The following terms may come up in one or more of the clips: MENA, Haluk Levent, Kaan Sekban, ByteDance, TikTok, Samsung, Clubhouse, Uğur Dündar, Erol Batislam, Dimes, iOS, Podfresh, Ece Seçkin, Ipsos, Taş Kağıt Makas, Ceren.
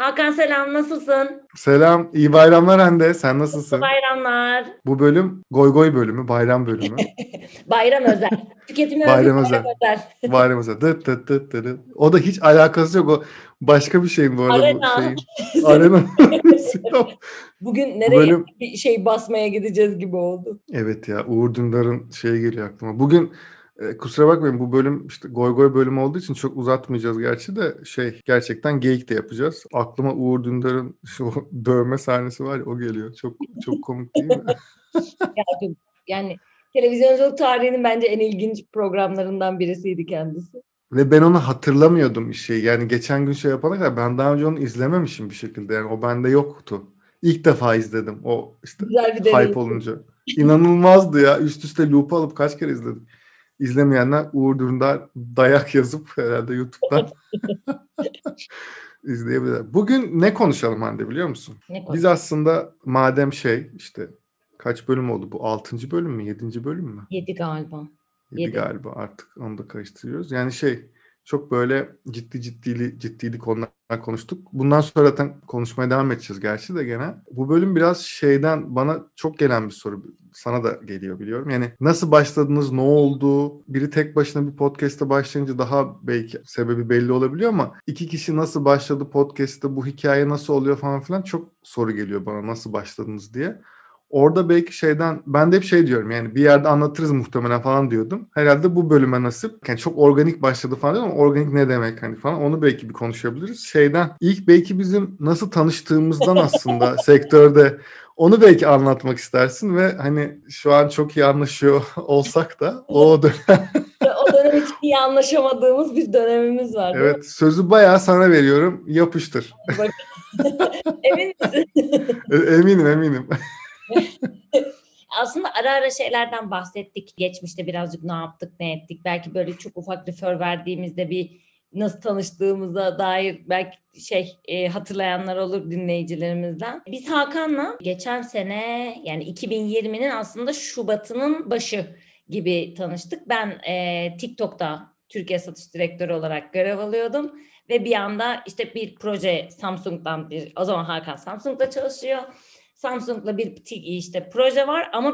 Hakan selam, nasılsın? Selam, iyi bayramlar Hande. Sen nasılsın? İyi bayramlar. Bu bölüm goy goy bölümü, bayram bölümü. Bayram özel. Tüketimler bayram özel. Bayram özel. Dıt dıt dıt dıt. O da hiç alakası yok. O başka bir şey mi bu arada? Arena. Arena. Bugün nereye bölüm... bir şey basmaya gideceğiz gibi oldu. Evet ya, Uğur Dündar'ın şeyi geliyor aklıma. Bugün... Kusura bakmayın, bu bölüm işte goy goy bölümü olduğu için çok uzatmayacağız gerçi de gerçekten geyik de yapacağız. Aklıma Uğur Dündar'ın şu dövme sahnesi var ya, o geliyor. Çok çok komik değil mi? Yani televizyonculuk tarihinin bence en ilginç programlarından birisiydi kendisi. Ve ben onu hatırlamıyordum yani geçen gün yapana kadar ben daha önce onu izlememişim bir şekilde, yani o bende yoktu. İlk defa izledim o hype olunca. İnanılmazdı ya, üst üste loop'u alıp kaç kere izledim. İzlemeyenler Uğur Dündar dayak yazıp herhalde YouTube'dan izleyebilirler. Bugün ne konuşalım Hande, biliyor musun? Biz aslında madem kaç bölüm oldu bu? 6. bölüm mü? 7. bölüm mü? 7 galiba. 7 galiba, artık onu da karıştırıyoruz. Yani çok böyle ciddili konular konuştuk. Bundan sonra zaten konuşmaya devam edeceğiz gerçi de gene. Bu bölüm biraz bana çok gelen bir soru. Sana da geliyor biliyorum. Yani nasıl başladınız, ne oldu? Biri tek başına bir podcast'e başlayınca daha belki sebebi belli olabiliyor ama iki kişi nasıl başladı podcast'te, bu hikaye nasıl oluyor falan filan, çok soru geliyor bana nasıl başladınız diye. Orada belki ben de hep diyorum, yani bir yerde anlatırız muhtemelen falan diyordum. Herhalde bu bölüme nasip. Yani çok organik başladı falan diyorum ama organik ne demek falan, onu belki bir konuşabiliriz. İlk belki bizim nasıl tanıştığımızdan aslında sektörde, onu belki anlatmak istersin ve şu an çok iyi anlaşıyor olsak da o dönem. O dönem hiç iyi anlaşamadığımız bir dönemimiz var. Evet, sözü bayağı sana veriyorum, yapıştır. Emin misin? Eminim. Aslında ara ara şeylerden bahsettik. Geçmişte birazcık ne yaptık, ne ettik. Belki böyle çok ufak refer verdiğimizde bir nasıl tanıştığımıza dair belki hatırlayanlar olur dinleyicilerimizden. Biz Hakan'la geçen sene, yani 2020'nin aslında Şubat'ının başı gibi tanıştık. Ben TikTok'ta Türkiye Satış Direktörü olarak görev alıyordum. Ve bir anda bir proje Samsung'dan o zaman Hakan Samsung'da çalışıyor. Samsung'la bir proje var ama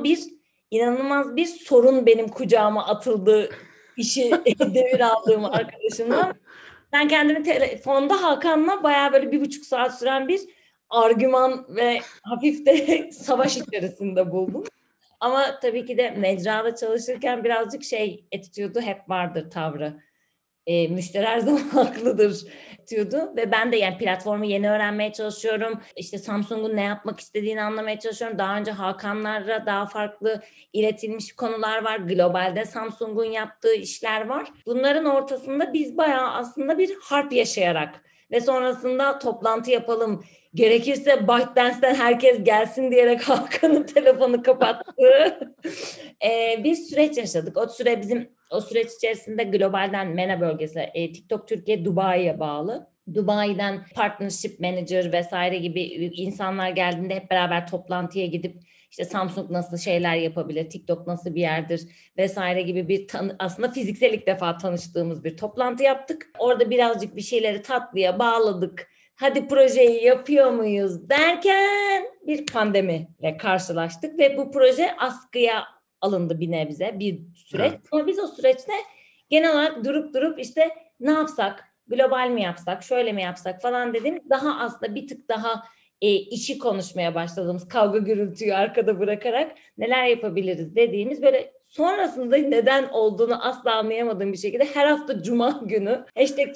inanılmaz bir sorun benim kucağıma atıldı, işi devir aldığım arkadaşımla. Ben kendimi telefonda Hakan'la bayağı böyle 1,5 saat süren bir argüman ve hafif de savaş içerisinde buldum. Ama tabii ki de mecrada çalışırken birazcık attitude'u hep vardır tavrı. Müşteri her zaman haklıdır diyordu ve ben de platformu yeni öğrenmeye çalışıyorum. Samsung'un ne yapmak istediğini anlamaya çalışıyorum. Daha önce Hakanlarla daha farklı iletilmiş konular var. Globalde Samsung'un yaptığı işler var. Bunların ortasında biz bayağı aslında bir harp yaşayarak ve sonrasında toplantı yapalım, gerekirse ByteDance'den herkes gelsin diyerek Hakan'ın telefonu kapattığı bir süreç yaşadık. O süreç içerisinde globalden MENA bölgesi, TikTok Türkiye Dubai'ye bağlı. Dubai'den partnership manager vesaire gibi insanlar geldiğinde hep beraber toplantıya gidip Samsung nasıl şeyler yapabilir, TikTok nasıl bir yerdir vesaire gibi bir aslında fiziksel ilk defa tanıştığımız bir toplantı yaptık. Orada birazcık bir şeyleri tatlıya bağladık. Hadi projeyi yapıyor muyuz derken bir pandemiyle karşılaştık ve bu proje askıya alındı bir nebze, bir süreç. Evet. Ama biz o süreçte genel olarak durup ne yapsak, global mi yapsak, şöyle mi yapsak falan dediğimiz, daha aslında bir tık daha işi konuşmaya başladığımız, kavga gürültüyü arkada bırakarak neler yapabiliriz dediğimiz, böyle sonrasında neden olduğunu asla anlayamadığım bir şekilde her hafta Cuma günü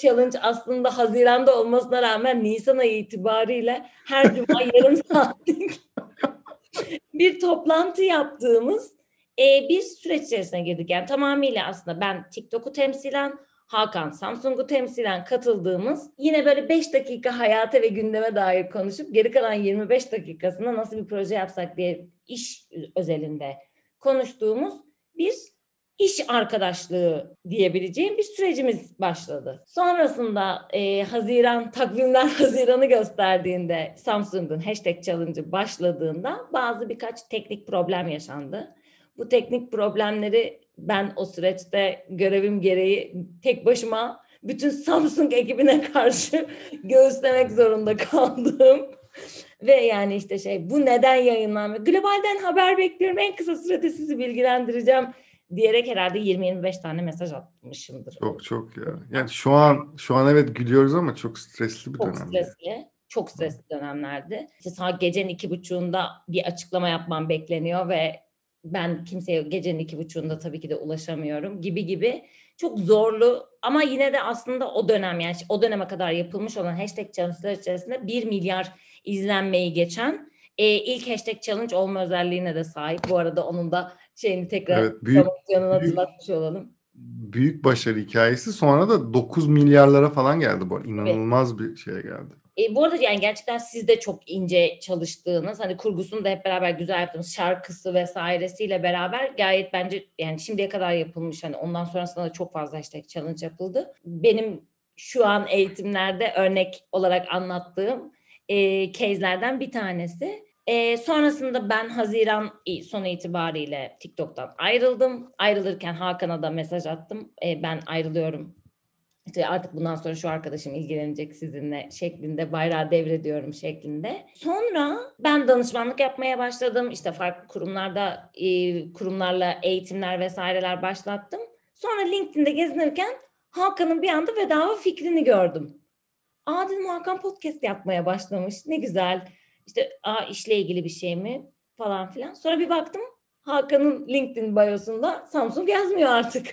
#challenge aslında Haziran'da olmasına rağmen Nisan ayı itibariyle her Cuma yarım saatlik bir toplantı yaptığımız bir süreç içerisine girdik. Yani tamamıyla aslında ben TikTok'u temsilen, Hakan Samsung'u temsilen katıldığımız, yine böyle 5 dakika hayata ve gündeme dair konuşup geri kalan 25 dakikasında nasıl bir proje yapsak diye iş özelinde konuştuğumuz bir iş arkadaşlığı diyebileceğim bir sürecimiz başladı. Sonrasında takvimler Haziran'ı gösterdiğinde, Samsung'un #challenge'ı başladığında birkaç teknik problem yaşandı. Bu teknik problemleri ben o süreçte görevim gereği tek başıma bütün Samsung ekibine karşı göğüslemek zorunda kaldım. Ve yani işte bu neden yayınlanmıyor? Globalden haber bekliyorum, en kısa sürede sizi bilgilendireceğim diyerek herhalde 20-25 tane mesaj atmışımdır. Çok ya. Yani şu an evet gülüyoruz ama çok stresli bir dönem. Çok stresli dönemlerdi. İşte saat gecenin 2.30'unda bir açıklama yapmam bekleniyor ve ben kimseye gecenin 2.30'unda tabii ki de ulaşamıyorum gibi. Çok zorlu ama yine de aslında o dönem, yani o döneme kadar yapılmış olan hashtag challenge'lar içerisinde 1 milyar izlenmeyi geçen ilk hashtag challenge olma özelliğine de sahip. Bu arada onun da şeyini tekrar promosyonunu hatırlatmış olalım. Büyük başarı hikayesi. Sonra da 9 milyarlara falan geldi bu. İnanılmaz bir şeye geldi. Bu arada yani gerçekten siz de çok ince çalıştığınız, hani kurgusunu da hep beraber güzel yaptığınız, şarkısı vesairesiyle beraber gayet bence yani şimdiye kadar yapılmış, hani ondan sonrasında da çok fazla hashtag challenge yapıldı. Benim şu an eğitimlerde örnek olarak anlattığım case'lerden bir tanesi. Sonrasında ben Haziran sonu itibariyle TikTok'tan ayrıldım. Ayrılırken Hakan'a da mesaj attım. Ben ayrılıyorum. İşte artık bundan sonra şu arkadaşım ilgilenecek sizinle şeklinde, bayrağı devrediyorum şeklinde. Sonra ben danışmanlık yapmaya başladım. İşte farklı kurumlarda, kurumlarla eğitimler vesaireler başlattım. Sonra LinkedIn'de gezinirken Hakan'ın bir anda bedava fikrini gördüm. Aa dedim, Hakan podcast yapmaya başlamış. Ne güzel. İşte işle ilgili bir şey mi falan filan. Sonra bir baktım Hakan'ın LinkedIn biosunda Samsung yazmıyor artık.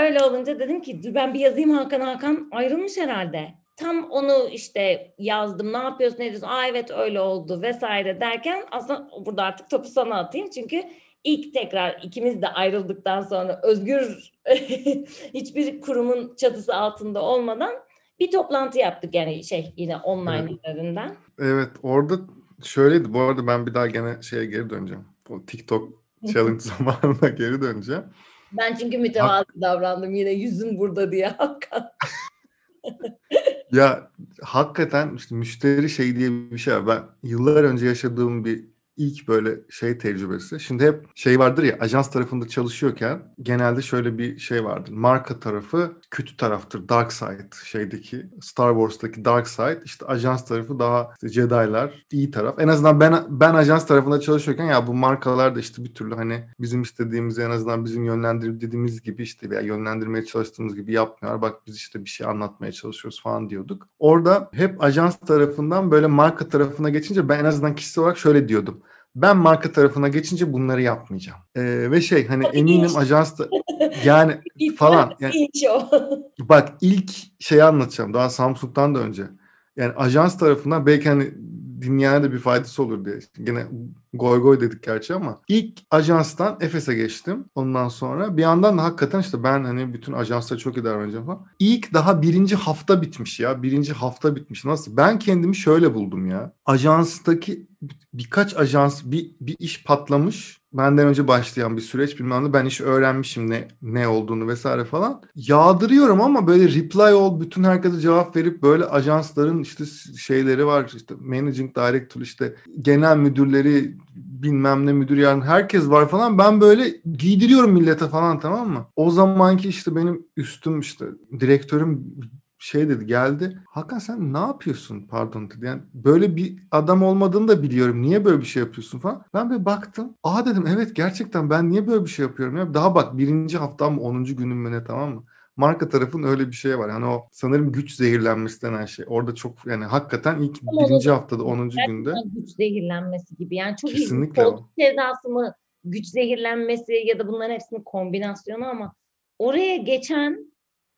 Öyle olunca dedim ki dur ben bir yazayım, Hakan ayrılmış herhalde. Tam onu işte yazdım, ne yapıyorsun, ne diyorsun, evet öyle oldu vesaire derken aslında burada artık topu sana atayım. Çünkü ilk tekrar ikimiz de ayrıldıktan sonra özgür hiçbir kurumun çatısı altında olmadan bir toplantı yaptık yani yine online üzerinden. Evet, orada şöyleydi bu arada, ben bir daha gene geri döneceğim. O TikTok challenge zamanına geri döneceğim. Ben çünkü mütevazı davrandım yine, yüzün burada diye Hakan. Ya hakikaten işte müşteri diye bir şey var. Ben yıllar önce yaşadığım bir ilk böyle tecrübesi. Şimdi hep vardır ya, ajans tarafında çalışıyorken genelde şöyle bir vardır. Marka tarafı kötü taraftır. Dark side, Star Wars'taki dark side. İşte ajans tarafı daha Jedi'lar, iyi taraf. En azından ben ajans tarafında çalışıyorken ya bu markalar da bir türlü bizim istediğimizi, en azından bizim yönlendirdiğimiz gibi veya yönlendirmeye çalıştığımız gibi yapmıyorlar. Bak biz bir şey anlatmaya çalışıyoruz falan diyorduk. Orada hep ajans tarafından böyle marka tarafına geçince ben en azından kişisel olarak şöyle diyordum. Ben marka tarafına geçince bunları yapmayacağım. Ve eminim ajans da yani falan. Yani, bak ilk anlatacağım daha Samsung'dan da önce. Yani ajans tarafından belki dünyaya da bir faydası olur diye. Gene goy dedik gerçi ama ilk ajanstan Efes'e geçtim. Ondan sonra bir yandan da hakikaten ben bütün ajanslara çok iyi davranacağım falan. İlk daha 1. hafta bitmiş ya. 1. hafta bitmiş. Nasıl? Ben kendimi şöyle buldum ya. Ajanstaki birkaç ajans bir iş patlamış. Benden önce başlayan bir süreç, bilmem ne. Ben iş öğrenmişim ne olduğunu vesaire falan. Yağdırıyorum ama böyle reply all, bütün herkese cevap verip böyle ajansların şeyleri var. Managing Director, genel müdürleri, bilmem ne müdür, yani herkes var falan. Ben böyle giydiriyorum millete falan, tamam mı? O zamanki benim üstüm direktörüm dedi, geldi. Hakan sen ne yapıyorsun? Pardon dedi. Yani böyle bir adam olmadığını da biliyorum. Niye böyle bir şey yapıyorsun falan. Ben bir baktım. Aa dedim, evet gerçekten ben niye böyle bir şey yapıyorum ya. Daha bak 1. haftam mı 10. günüm mü ne, tamam mı? Marka tarafının öyle bir şey var. O sanırım güç zehirlenmesi denen şey. Orada çok hakikaten ilk 1. haftada 10. günde. Güç zehirlenmesi gibi. Yani çok kesinlikle. Koltuk sevdası mı, güç zehirlenmesi ya da bunların hepsinin kombinasyonu, ama oraya geçen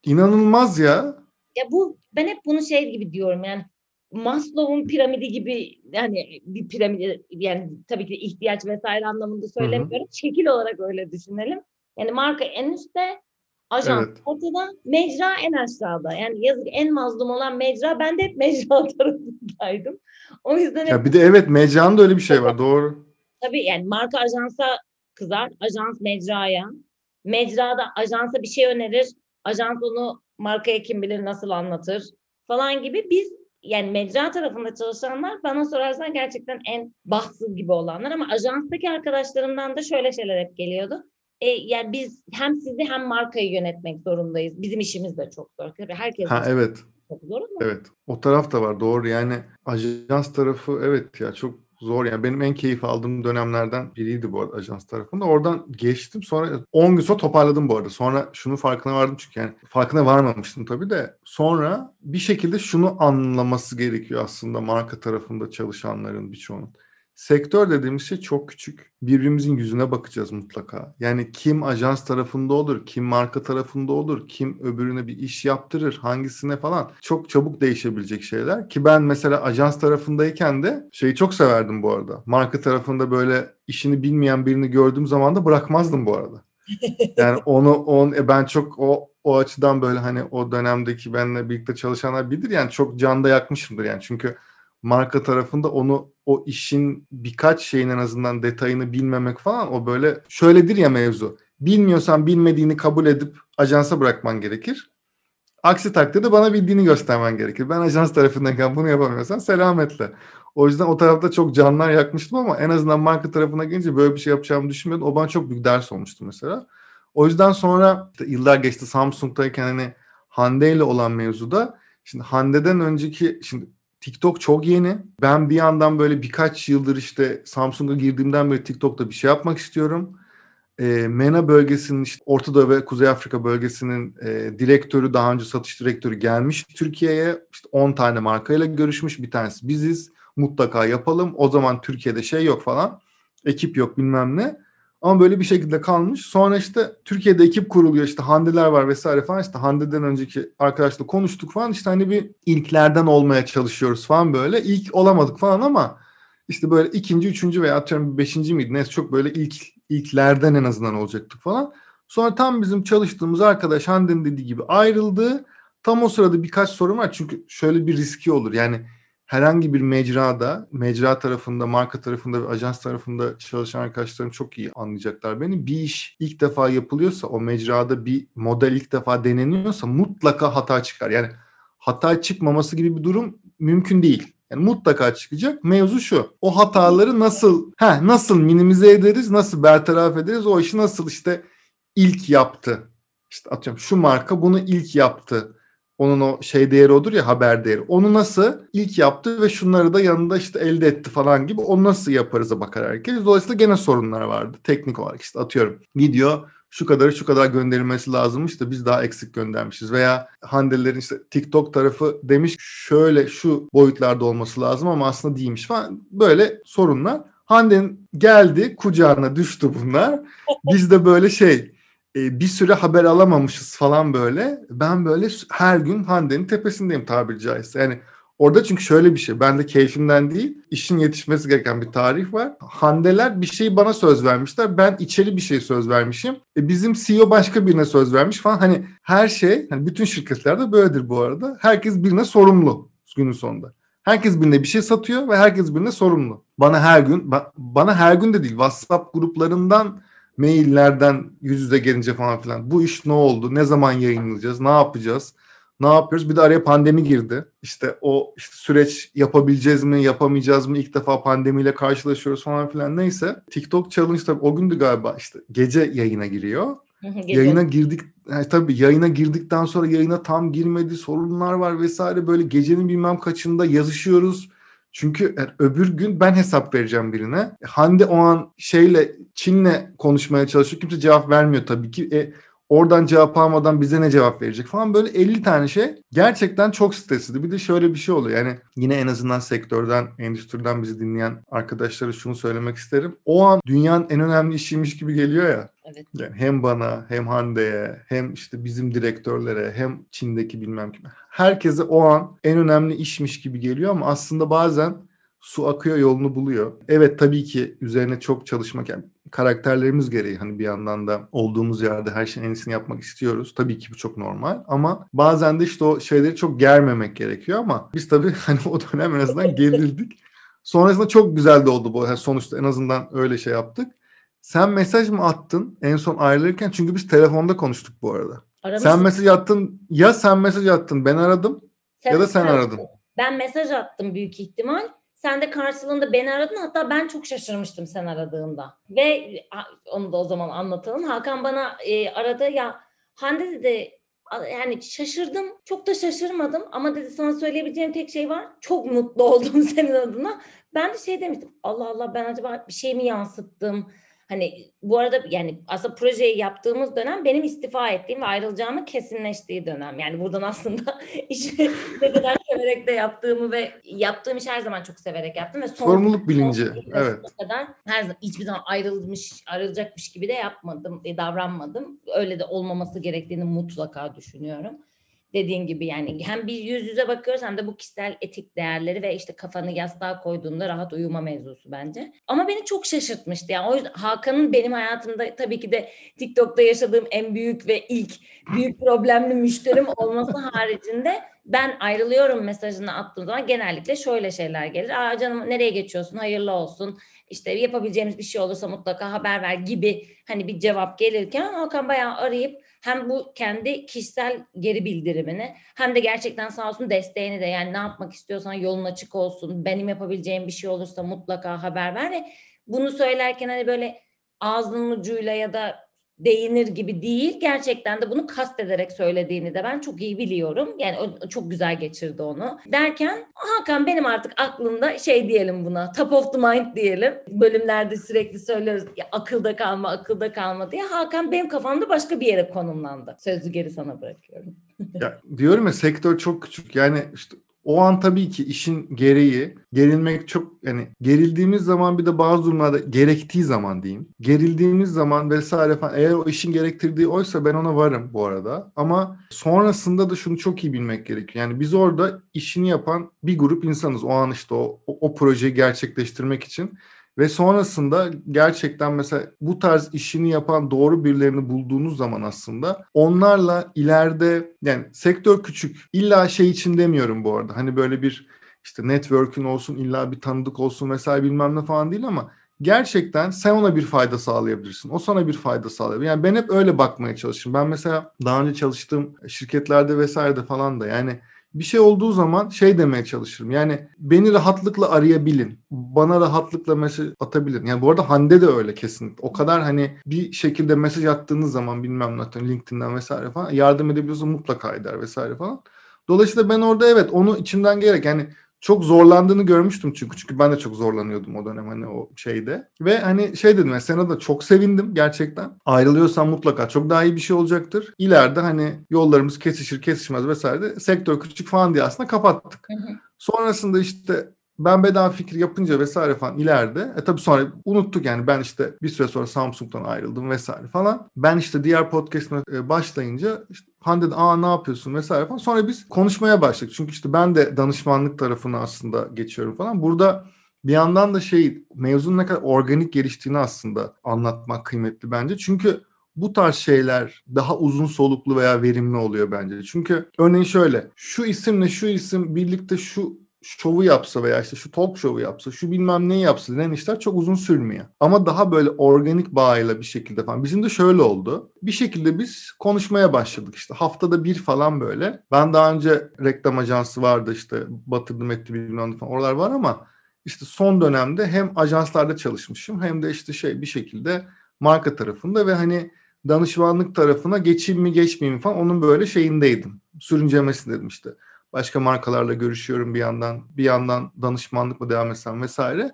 inanılmaz ya. Ya bu, ben hep bunu gibi diyorum yani, Maslow'un piramidi gibi, yani bir piramidi, yani tabii ki ihtiyaç vesaire anlamında söylemiyorum. Hı-hı. Şekil olarak öyle düşünelim. Yani marka en üstte, ajans ortada, mecra en aşağıda. Yani yazık, en mazlum olan mecra. Ben de hep mecra tarafındaydım. O yüzden ya bir de mecranın da öyle bir şey var. Doğru. Tabii yani marka ajansa kızar, ajans mecraya. Mecrada ajansa bir şey önerir. Ajans onu markaya kim bilir nasıl anlatır falan gibi. Biz yani mecra tarafında çalışanlar bana sorarsan gerçekten en bahtsız gibi olanlar, ama ajanstaki arkadaşlarımdan da şöyle şeyler hep geliyordu. yani biz hem sizi hem markayı yönetmek zorundayız. Bizim işimiz de çok zor. Tabii herkes evet. Çok zor ama. Evet. O taraf da var. Doğru. Yani ajans tarafı evet ya çok zor. Yani benim en keyif aldığım dönemlerden biriydi bu arada ajans tarafında. Oradan geçtim. Sonra 10 gün sonra toparladım bu arada. Sonra şunun farkına vardım çünkü yani farkına varmamıştım tabii de. Sonra bir şekilde şunu anlaması gerekiyor aslında marka tarafında çalışanların birçoğunun. Sektör dediğimiz şey çok küçük. Birbirimizin yüzüne bakacağız mutlaka. Yani kim ajans tarafında olur, kim marka tarafında olur, kim öbürüne bir iş yaptırır, hangisine falan. Çok çabuk değişebilecek şeyler. Ki ben mesela ajans tarafındayken de şeyi çok severdim bu arada. Marka tarafında böyle işini bilmeyen birini gördüğüm zaman da bırakmazdım bu arada. Yani ben çok o açıdan böyle hani o dönemdeki benimle birlikte çalışanlar bilir. Yani çok canda yakmışımdır yani. Çünkü marka tarafında o işin birkaç şeyin en azından detayını bilmemek falan o böyle şöyledir ya mevzu. Bilmiyorsan bilmediğini kabul edip ajansa bırakman gerekir. Aksi takdirde bana bildiğini göstermen gerekir. Ben ajans tarafındayken bunu yapamıyorsan selametle. O yüzden o tarafta çok canlar yakmıştım ama en azından marka tarafına gelince böyle bir şey yapacağımı düşünmüyordum. O bana çok büyük ders olmuştu mesela. O yüzden sonra işte yıllar geçti Samsung'dayken hani Hande ile olan mevzuda. Şimdi Hande'den önceki TikTok çok yeni. Ben bir yandan böyle birkaç yıldır işte Samsung'a girdiğimden beri TikTok'ta bir şey yapmak istiyorum. MENA bölgesinin işte Orta Doğu ve Kuzey Afrika bölgesinin direktörü, daha önce satış direktörü gelmiş Türkiye'ye. İşte 10 tane markayla görüşmüş. Bir tanesi biziz. Mutlaka yapalım. O zaman Türkiye'de şey yok falan. Ekip yok bilmem ne. Ama böyle bir şekilde kalmış. Sonra işte Türkiye'de ekip kuruluyor. İşte Hande'ler var vesaire falan. İşte Hande'den önceki arkadaşla konuştuk falan. İşte hani bir ilklerden olmaya çalışıyoruz falan böyle. İlk olamadık falan ama işte böyle ikinci, üçüncü veya atıyorum beşinci miydi? Neyse çok böyle ilklerden en azından olacaktık falan. Sonra tam bizim çalıştığımız arkadaş Hande'nin dediği gibi ayrıldı. Tam o sırada birkaç sorun var. Çünkü şöyle bir riski olur. Yani herhangi bir mecrada, mecra tarafında, marka tarafında ve ajans tarafında çalışan arkadaşlarım çok iyi anlayacaklar beni. Bir iş ilk defa yapılıyorsa, o mecrada bir model ilk defa deneniyorsa mutlaka hata çıkar. Yani hata çıkmaması gibi bir durum mümkün değil. Yani mutlaka çıkacak. Mevzu şu, o hataları nasıl minimize ederiz, nasıl bertaraf ederiz, o işi nasıl işte ilk yaptı. İşte atıyorum şu marka bunu ilk yaptı. Onun o şey değeri odur ya, haber değeri. Onu nasıl ilk yaptı ve şunları da yanında işte elde etti falan gibi. Onu nasıl yaparıza bakar herkes. Dolayısıyla gene sorunlar vardı. Teknik olarak işte atıyorum video şu kadar gönderilmesi lazımmış da biz daha eksik göndermişiz. Veya Hande'lerin işte TikTok tarafı demiş şöyle şu boyutlarda olması lazım ama aslında değilmiş falan. Böyle sorunlar. Hande'nin geldi kucağına düştü bunlar. Biz de böyle bir süre haber alamamışız falan böyle. Ben böyle her gün Hande'nin tepesindeyim tabiri caizse. Yani orada çünkü şöyle bir şey. Ben de keyfimden değil, işin yetişmesi gereken bir tarih var. Hande'ler bir şeyi bana söz vermişler. Ben içeri bir şey söz vermişim. Bizim CEO başka birine söz vermiş falan. Hani her şey, hani bütün şirketlerde böyledir bu arada. Herkes birine sorumlu günün sonunda. Herkes birine bir şey satıyor ve herkes birine sorumlu. Bana her gün de değil, WhatsApp gruplarından, maillerden yüz yüze gelince falan filan. Bu iş ne oldu? Ne zaman yayınlayacağız? Ne yapacağız? Ne yapıyoruz? Bir de araya pandemi girdi. İşte o süreç yapabileceğiz mi? Yapamayacağız mı? İlk defa pandemiyle karşılaşıyoruz falan filan. Neyse. TikTok Challenge tabii o gündü galiba işte. Gece yayına giriyor. Yayına girdik. Yani tabii yayına girdikten sonra yayına tam girmedi. Sorunlar var vesaire. Böyle gecenin bilmem kaçında yazışıyoruz. Çünkü öbür gün ben hesap vereceğim birine. Hande o an Çin'le konuşmaya çalışıyor. Kimse cevap vermiyor tabii ki. Oradan cevap almadan bize ne cevap verecek falan. Böyle 50 tane şey. Gerçekten çok stresliydi. Bir de şöyle bir şey oluyor. Yani yine en azından sektörden, endüstriden bizi dinleyen arkadaşlara şunu söylemek isterim. O an dünyanın en önemli işiymiş gibi geliyor ya. Evet. Yani hem bana, hem Hande'ye, hem işte bizim direktörlere, hem Çin'deki bilmem kime. Herkese o an en önemli işmiş gibi geliyor ama aslında bazen su akıyor, yolunu buluyor. Evet tabii ki üzerine çok çalışmak, yani karakterlerimiz gereği hani bir yandan da olduğumuz yerde her şeyin en iyisini yapmak istiyoruz. Tabii ki bu çok normal ama bazen de işte o şeyleri çok germemek gerekiyor ama biz tabii hani o dönem en azından gerildik. Sonrasında çok güzel de oldu bu. Yani sonuçta en azından öyle şey yaptık. Sen mesaj mı attın en son ayrılırken? Çünkü biz telefonda konuştuk bu arada. Aramışsın. Sen mesaj attın ben aradım sen ya da sen aradın. Ben mesaj attım büyük ihtimal. Sen de karşılığında beni aradın. Hatta ben çok şaşırmıştım sen aradığında. Ve onu da o zaman anlatalım. Hakan bana aradı. Ya Hande dedi, yani şaşırdım. Çok da şaşırmadım. Ama dedi sana söyleyebileceğim tek şey var. Çok mutlu oldum senin adına. Ben de şey demiştim. Allah Allah, ben acaba bir şey mi yansıttım? Hani bu arada yani aslında projeyi yaptığımız dönem benim istifa ettiğim ve ayrılacağımın kesinleştiği dönem. Yani buradan aslında işi ne kadar severek de yaptığımı ve yaptığım işi her zaman çok severek yaptım. Ve sorumluluk bilinci. Evet. Kadar her zaman, hiçbir zaman ayrılacakmış gibi de yapmadım, davranmadım. Öyle de olmaması gerektiğini mutlaka düşünüyorum. Dediğin gibi yani hem bir yüz yüze bakıyoruz hem de bu kişisel etik değerleri ve işte kafanı yastığa koyduğunda rahat uyuma mevzusu bence. Ama beni çok şaşırtmıştı. Yani o yüzden Hakan'ın benim hayatımda tabii ki de TikTok'ta yaşadığım en büyük ve ilk büyük problemli müşterim olması haricinde ben ayrılıyorum mesajını attığım zaman genellikle şöyle şeyler gelir. Aa canım, nereye geçiyorsun? Hayırlı olsun. İşte yapabileceğimiz bir şey olursa mutlaka haber ver gibi hani bir cevap gelirken Hakan bayağı arayıp hem bu kendi kişisel geri bildirimini hem de gerçekten sağ olsun desteğini de, yani ne yapmak istiyorsan yolun açık olsun, benim yapabileceğim bir şey olursa mutlaka haber ver ve bunu söylerken hani böyle ağzının ucuyla ya da değinir gibi değil, gerçekten de bunu kastederek söylediğini de ben çok iyi biliyorum. Yani o çok güzel geçirdi onu. Derken Hakan benim artık aklımda şey diyelim buna, top of the mind diyelim. Bölümlerde sürekli söylüyoruz ya, akılda kalma diye. Hakan benim kafamda başka bir yere konumlandı. Sözü geri sana bırakıyorum. Ya, diyorum ya, sektör çok küçük. Yani işte o an tabii ki işin gereği gerilmek çok, yani gerildiğimiz zaman bir de bazı durumlarda gerektiği zaman diyeyim. Gerildiğimiz zaman vesaire falan, eğer o işin gerektirdiği oysa ben ona varım bu arada. Ama sonrasında da şunu çok iyi bilmek gerekiyor. Yani biz orada işini yapan bir grup insanız. O an işte o projeyi gerçekleştirmek için. Ve sonrasında gerçekten mesela bu tarz işini yapan doğru birilerini bulduğunuz zaman aslında onlarla ileride, yani sektör küçük, illa şey için demiyorum bu arada, hani böyle bir işte network'ün olsun, illa bir tanıdık olsun vesaire bilmem ne falan değil, ama gerçekten sen ona bir fayda sağlayabilirsin. O sana bir fayda sağlayabilir. Yani ben hep öyle bakmaya çalışırım. Ben mesela daha önce çalıştığım şirketlerde vesairede falan da yani bir şey olduğu zaman şey demeye çalışırım. Yani beni rahatlıkla arayabilin. Bana rahatlıkla mesaj atabilin. Yani bu arada Hande de öyle kesinlikle. O kadar hani bir şekilde mesaj attığınız zaman bilmem ne, LinkedIn'den vesaire falan yardım edebiliyorsa mutlaka eder vesaire falan. Dolayısıyla ben orada evet onu içimden gelerek, yani çok zorlandığını görmüştüm çünkü ben de çok zorlanıyordum o dönem hani o şeyde. Ve hani şey dedim, yani sana da çok sevindim gerçekten. Ayrılıyorsan mutlaka çok daha iyi bir şey olacaktır. İleride hani yollarımız kesişir kesişmez vesaire de sektör küçük falan diye aslında kapattık. Sonrasında işte ben bedava fikir yapınca vesaire falan ileride. Tabii sonra unuttuk, yani ben işte bir süre sonra Samsung'dan ayrıldım vesaire falan. Ben işte diğer podcast'ıma başlayınca işte Hande dedi, aa ne yapıyorsun vesaire falan. Sonra biz konuşmaya başladık. Çünkü işte ben de danışmanlık tarafına aslında geçiyorum falan. Burada bir yandan da şey, mevzunun ne kadar organik geliştiğini aslında anlatmak kıymetli bence. Çünkü bu tarz şeyler daha uzun soluklu veya verimli oluyor bence. Çünkü örneğin şöyle, şu isimle şu isim birlikte şu şovu yapsa veya işte şu talk show'u yapsa, şu bilmem neyi yapsa denen işler çok uzun sürmüyor. Ama daha böyle organik bağıyla bir şekilde falan. Bizim de şöyle oldu. Bir şekilde biz konuşmaya başladık işte. Haftada bir falan böyle. Ben daha önce reklam ajansı vardı işte. Batırdım etti bilmem ne falan. Oralar var ama işte son dönemde hem ajanslarda çalışmışım hem de işte şey bir şekilde marka tarafında ve hani danışmanlık tarafına geçeyim mi geçmeyeyim mi falan onun böyle şeyindeydim. Sürüncemesindeydim işte. Başka markalarla görüşüyorum bir yandan danışmanlıkla devam etsem vesaire.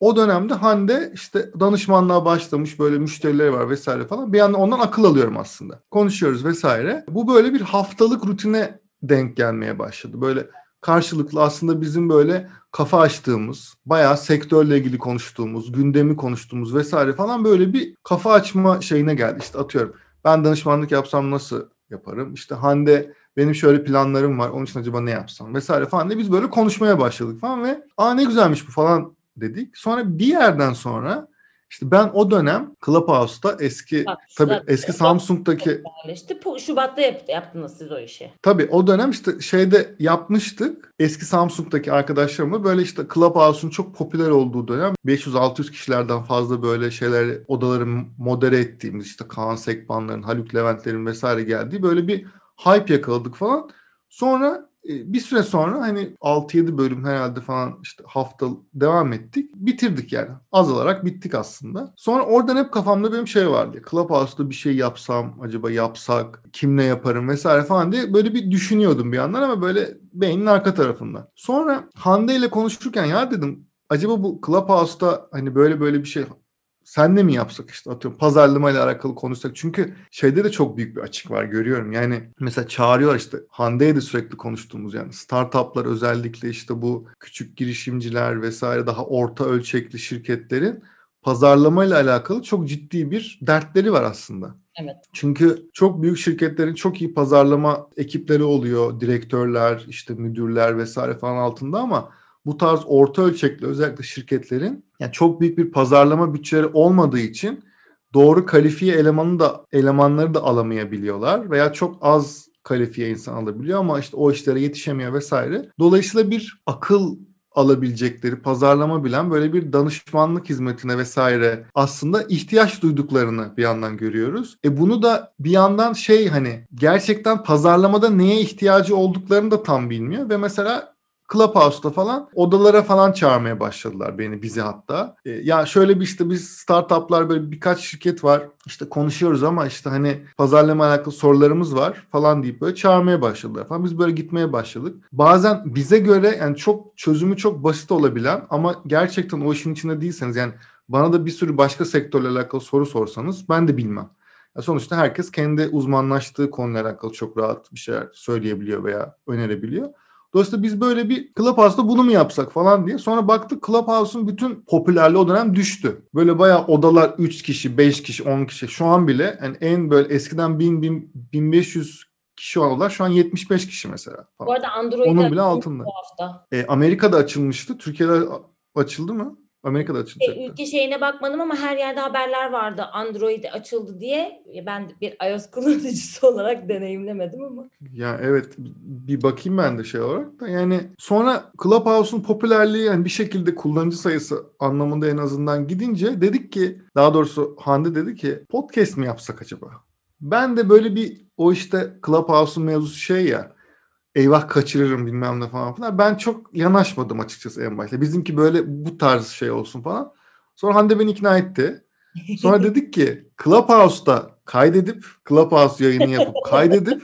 O dönemde Hande işte danışmanlığa başlamış, böyle müşterileri var vesaire falan. Bir yandan ondan akıl alıyorum aslında. Konuşuyoruz vesaire. Bu böyle bir haftalık rutine denk gelmeye başladı. Böyle karşılıklı aslında bizim böyle kafa açtığımız, bayağı sektörle ilgili konuştuğumuz, gündemi konuştuğumuz vesaire falan böyle bir kafa açma şeyine geldi. İşte atıyorum ben danışmanlık yapsam nasıl yaparım? İşte Hande, benim şöyle planlarım var, onun için acaba ne yapsam vesaire falan diye biz böyle konuşmaya başladık falan ve aa ne güzelmiş bu falan dedik. Sonra bir yerden sonra işte ben o dönem Clubhouse'da eski eski Samsung'daki Şubat'ta yaptınız siz o işi. Tabii o dönem işte şeyde yapmıştık. Eski Samsung'daki arkadaşlarımla böyle işte Clubhouse'un çok popüler olduğu dönem 500-600 kişilerden fazla böyle şeyler, odaları modere ettiğimiz işte Kaan Sekbanların, Haluk Leventlerin vesaire geldiği böyle bir hype yakaladık falan. Sonra bir süre sonra hani 6-7 bölüm herhalde falan işte hafta devam ettik. Bitirdik yani. Azalarak bittik aslında. Sonra oradan hep kafamda benim şey vardı. Clubhouse'da bir şey yapsam, acaba yapsak, kimle yaparım vesaire falan diye böyle bir düşünüyordum bir yandan ama böyle beynin arka tarafından. Sonra Hande ile konuşurken ya dedim acaba bu Clubhouse'da hani böyle bir şey senle mi yapsak işte atıyorum pazarlamayla alakalı konuşsak. Çünkü şeyde de çok büyük bir açık var görüyorum. Yani mesela çağırıyor işte Hande'ye de sürekli konuştuğumuz yani startuplar özellikle işte bu küçük girişimciler vesaire daha orta ölçekli şirketlerin pazarlamayla alakalı çok ciddi bir dertleri var aslında. Evet. Çünkü çok büyük şirketlerin çok iyi pazarlama ekipleri oluyor. Direktörler, işte müdürler vesaire falan altında ama bu tarz orta ölçekli özellikle şirketlerin yani çok büyük bir pazarlama bütçeleri olmadığı için doğru kalifiye elemanları da alamayabiliyorlar veya çok az kalifiye insan alabiliyor ama işte o işlere yetişemiyor vesaire. Dolayısıyla bir akıl alabilecekleri, pazarlama bilen böyle bir danışmanlık hizmetine vesaire aslında ihtiyaç duyduklarını bir yandan görüyoruz. Bunu da bir yandan şey hani gerçekten pazarlamada neye ihtiyacı olduklarını da tam bilmiyor ve mesela Clubhouse'da falan odalara falan çağırmaya başladılar bizi hatta. Ya şöyle bir işte biz startuplar böyle birkaç şirket var. İşte konuşuyoruz ama işte hani pazarlama alakalı sorularımız var falan deyip böyle çağırmaya başladılar falan. Biz böyle gitmeye başladık. Bazen bize göre yani çok çözümü çok basit olabilen ama gerçekten o işin içinde değilseniz yani bana da bir sürü başka sektörle alakalı soru sorsanız ben de bilmem. Sonuçta herkes kendi uzmanlaştığı konuyla alakalı çok rahat bir şeyler söyleyebiliyor veya önerebiliyor. Dolayısıyla biz böyle bir Clubhouse'da bunu mu yapsak falan diye. Sonra baktık Clubhouse'un bütün popülerliği o dönem düştü. Böyle bayağı odalar 3 kişi, 5 kişi, 10 kişi. Şu an bile yani en böyle eskiden 1000-1500 kişi odalar şu an 75 kişi mesela. Falan. Bu arada Android'de onun bile altında. Bu hafta. Amerika'da açılmıştı. Türkiye'de açıldı mı? Amerika'da açılacaktı. Ülke şeyine bakmadım ama her yerde haberler vardı. Android açıldı diye. Ben bir iOS kullanıcısı olarak deneyimlemedim ama. Ya evet bir bakayım ben de şey olarak da. Yani sonra Clubhouse'un popülerliği yani bir şekilde kullanıcı sayısı anlamında en azından gidince dedik ki daha doğrusu Hande dedi ki podcast mi yapsak acaba? Ben de böyle bir o işte Clubhouse'un mevzusu şey ya eyvah kaçırırım bilmem ne falan filan. Ben çok yanaşmadım açıkçası en başta. Bizimki böyle bu tarz şey olsun falan. Sonra Hande beni ikna etti. Sonra dedik ki Clubhouse'da kaydedip Clubhouse yayını yapıp kaydedip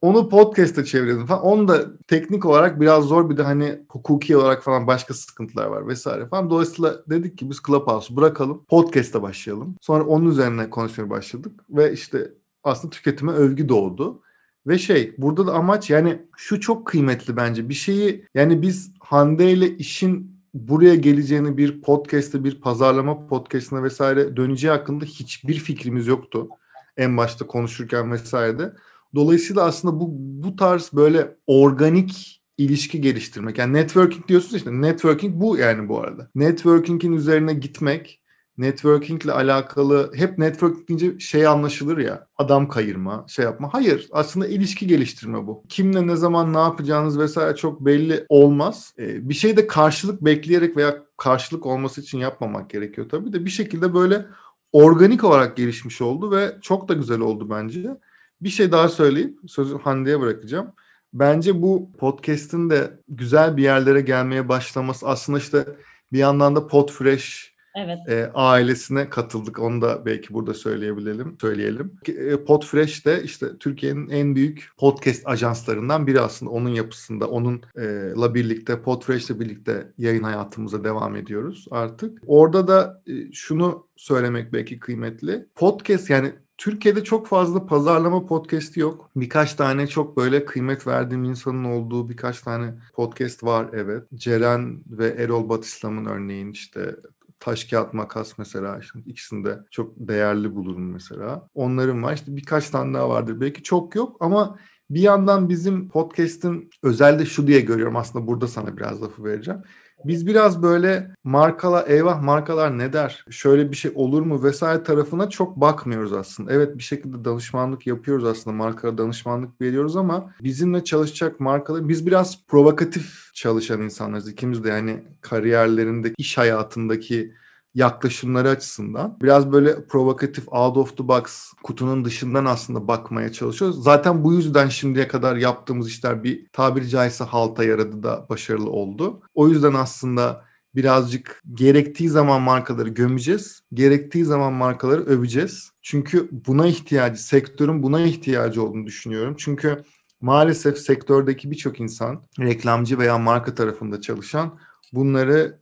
onu podcast'a çevirelim falan. Onu da teknik olarak biraz zor bir de hani hukuki olarak falan başka sıkıntılar var vesaire falan. Dolayısıyla dedik ki biz Clubhouse'u bırakalım. Podcast'a başlayalım. Sonra onun üzerine konuşmaya başladık. Ve işte aslında tüketime övgü doğdu. Ve burada da amaç yani şu çok kıymetli bence bir şeyi yani biz Hande ile işin buraya geleceğini bir podcast'te bir pazarlama podcast'ına vesaire döneceği hakkında hiçbir fikrimiz yoktu. En başta konuşurken vesaire de. Dolayısıyla aslında bu tarz böyle organik ilişki geliştirmek yani networking diyorsunuz işte networking bu yani bu arada. Networking'in üzerine gitmek. Networking ile alakalı hep networking deyince şey anlaşılır ya adam kayırma şey yapma. Hayır aslında ilişki geliştirme bu. Kimle ne zaman ne yapacağınız vesaire çok belli olmaz. Bir şey de karşılık bekleyerek veya karşılık olması için yapmamak gerekiyor tabii de bir şekilde böyle organik olarak gelişmiş oldu ve çok da güzel oldu bence. Bir şey daha söyleyip sözü Hande'ye bırakacağım. Bence bu podcast'in de güzel bir yerlere gelmeye başlaması aslında işte bir yandan da Podfresh evet. Ailesine katıldık. Onu da belki burada söyleyelim. Podfresh de işte Türkiye'nin en büyük podcast ajanslarından biri aslında. Onun yapısında, onunla birlikte, Podfresh'le birlikte yayın hayatımıza devam ediyoruz artık. Orada da şunu söylemek belki kıymetli. Podcast yani Türkiye'de çok fazla pazarlama podcast'i yok. Birkaç tane çok böyle kıymet verdiğim insanın olduğu birkaç tane podcast var evet. Ceren ve Erol Batislam'ın örneğin işte Taş Kağıt Makas mesela ikisini de çok değerli bulurum mesela. Onların var işte birkaç tane daha vardır. Belki çok yok ama bir yandan bizim podcast'in özellikle şu diye görüyorum aslında burada sana biraz lafı vereceğim. Biz biraz böyle markalar ne der? Şöyle bir şey olur mu vesaire tarafına çok bakmıyoruz aslında. Evet bir şekilde danışmanlık yapıyoruz aslında. Markalara danışmanlık veriyoruz ama bizimle çalışacak markalar biz biraz provokatif çalışan insanlarız. İkimiz de yani kariyerlerindeki, iş hayatındaki yaklaşımları açısından biraz böyle provokatif, out of the box, kutunun dışından aslında bakmaya çalışıyoruz. Zaten bu yüzden şimdiye kadar yaptığımız işler bir tabiri caizse halta yaradı da başarılı oldu. O yüzden aslında birazcık gerektiği zaman markaları gömeceğiz, gerektiği zaman markaları öveceğiz. Çünkü buna ihtiyacı, sektörün buna ihtiyacı olduğunu düşünüyorum. Çünkü maalesef sektördeki birçok insan, reklamcı veya marka tarafında çalışan, bunları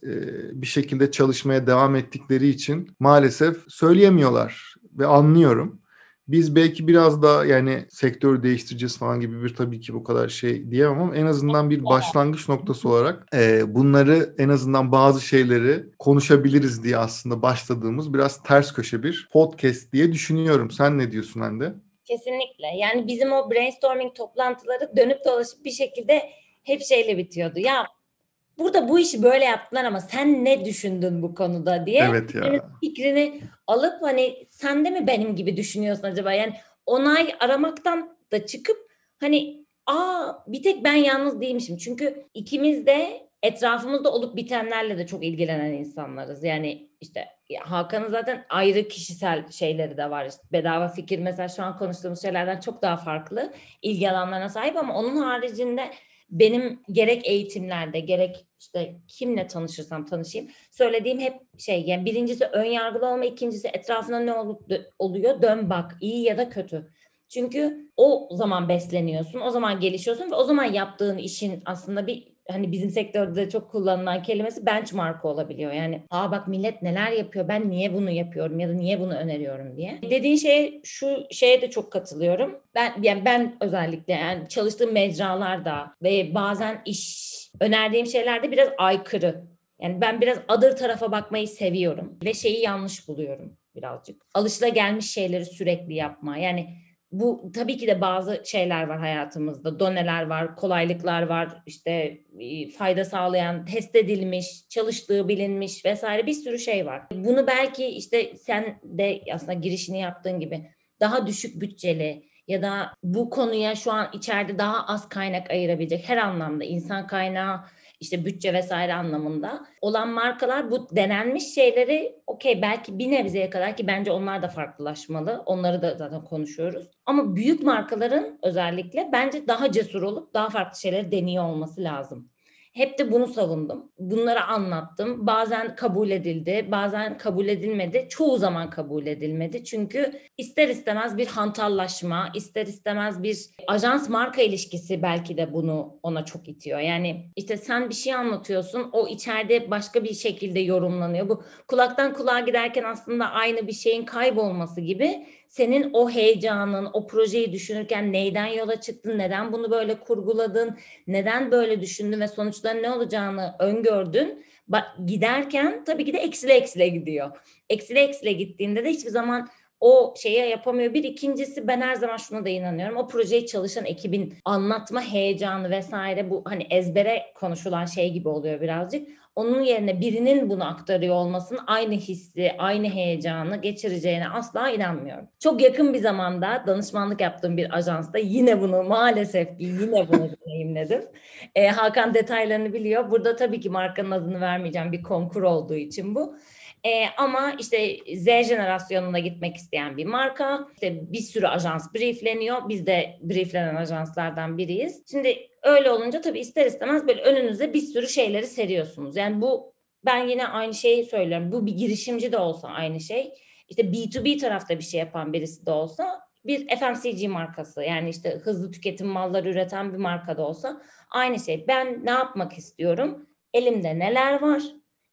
bir şekilde çalışmaya devam ettikleri için maalesef söyleyemiyorlar ve anlıyorum. Biz belki biraz daha yani sektörü değiştireceğiz falan gibi bir tabii ki bu kadar şey diyemem ama en azından bir başlangıç noktası olarak bunları en azından bazı şeyleri konuşabiliriz diye aslında başladığımız biraz ters köşe bir podcast diye düşünüyorum. Sen ne diyorsun Hande? Kesinlikle. Yani bizim o brainstorming toplantıları dönüp dolaşıp bir şekilde hep şeyle bitiyordu. Ya burada bu işi böyle yaptılar ama sen ne düşündün bu konuda diye fikrini alıp hani sen de mi benim gibi düşünüyorsun acaba? Yani onay aramaktan da çıkıp hani bir tek ben yalnız değilmişim. Çünkü ikimiz de etrafımızda olup bitenlerle de çok ilgilenen insanlarız. Yani işte Hakan'ın zaten ayrı kişisel şeyleri de var. İşte bedava fikir mesela şu an konuştuğumuz şeylerden çok daha farklı ilgi alanlarına sahip ama onun haricinde benim gerek eğitimlerde gerek işte kimle tanışırsam tanışayım söylediğim hep şey yani birincisi ön yargılı olma, ikincisi etrafına ne oluyor dön bak iyi ya da kötü. Çünkü o zaman besleniyorsun, o zaman gelişiyorsun ve o zaman yaptığın işin aslında bir hani bizim sektörde çok kullanılan kelimesi benchmark olabiliyor. Yani bak millet neler yapıyor, ben niye bunu yapıyorum ya da niye bunu öneriyorum diye. Dediğin şeye de çok katılıyorum. Ben özellikle yani çalıştığım mecralarda ve bazen iş önerdiğim şeylerde biraz aykırı. Yani ben biraz other tarafa bakmayı seviyorum ve şeyi yanlış buluyorum birazcık. Alışılagelmiş şeyleri sürekli yapma. Yani bu tabii ki de bazı şeyler var hayatımızda. Doneler var, kolaylıklar var, işte fayda sağlayan, test edilmiş, çalıştığı bilinmiş vesaire bir sürü şey var. Bunu belki işte sen de aslında girişini yaptığın gibi daha düşük bütçeli ya da bu konuya şu an içeride daha az kaynak ayırabilecek her anlamda insan kaynağı, işte bütçe vesaire anlamında olan markalar bu denenmiş şeyleri okey belki bir nebzeye kadar ki bence onlar da farklılaşmalı. Onları da zaten konuşuyoruz. Ama büyük markaların özellikle bence daha cesur olup daha farklı şeyleri deniyor olması lazım. Hep de bunu savundum. Bunları anlattım. Bazen kabul edildi, bazen kabul edilmedi. Çoğu zaman kabul edilmedi. Çünkü ister istemez bir hantallaşma, ister istemez bir ajans marka ilişkisi belki de bunu ona çok itiyor. Yani işte sen bir şey anlatıyorsun, o içeride başka bir şekilde yorumlanıyor. Bu kulaktan kulağa giderken aslında aynı bir şeyin kaybolması gibi senin o heyecanın, o projeyi düşünürken neyden yola çıktın, neden bunu böyle kurguladın, neden böyle düşündün ve sonuçların ne olacağını öngördün. Giderken tabii ki de eksile gidiyor. Eksile gittiğinde de hiçbir zaman o şeyi yapamıyor. Bir ikincisi ben her zaman şuna da inanıyorum. O projeyi çalışan ekibin anlatma heyecanı vesaire bu hani ezbere konuşulan şey gibi oluyor birazcık. Onun yerine birinin bunu aktarıyor olmasının aynı hissi, aynı heyecanı geçireceğine asla inanmıyorum. Çok yakın bir zamanda danışmanlık yaptığım bir ajansta maalesef ki yine bunu deneyimledim. Hakan detaylarını biliyor. Burada tabii ki markanın adını vermeyeceğim bir konkur olduğu için bu. Ama işte Z jenerasyonuna gitmek isteyen bir marka, işte bir sürü ajans briefleniyor. Biz de brieflenen ajanslardan biriyiz. Şimdi öyle olunca tabii ister istemez böyle önünüze bir sürü şeyleri seriyorsunuz. Yani bu ben yine aynı şeyi söylüyorum. Bu bir girişimci de olsa aynı şey. İşte B2B tarafta bir şey yapan birisi de olsa bir FMCG markası yani işte hızlı tüketim malları üreten bir marka da olsa aynı şey. Ben ne yapmak istiyorum? Elimde neler var?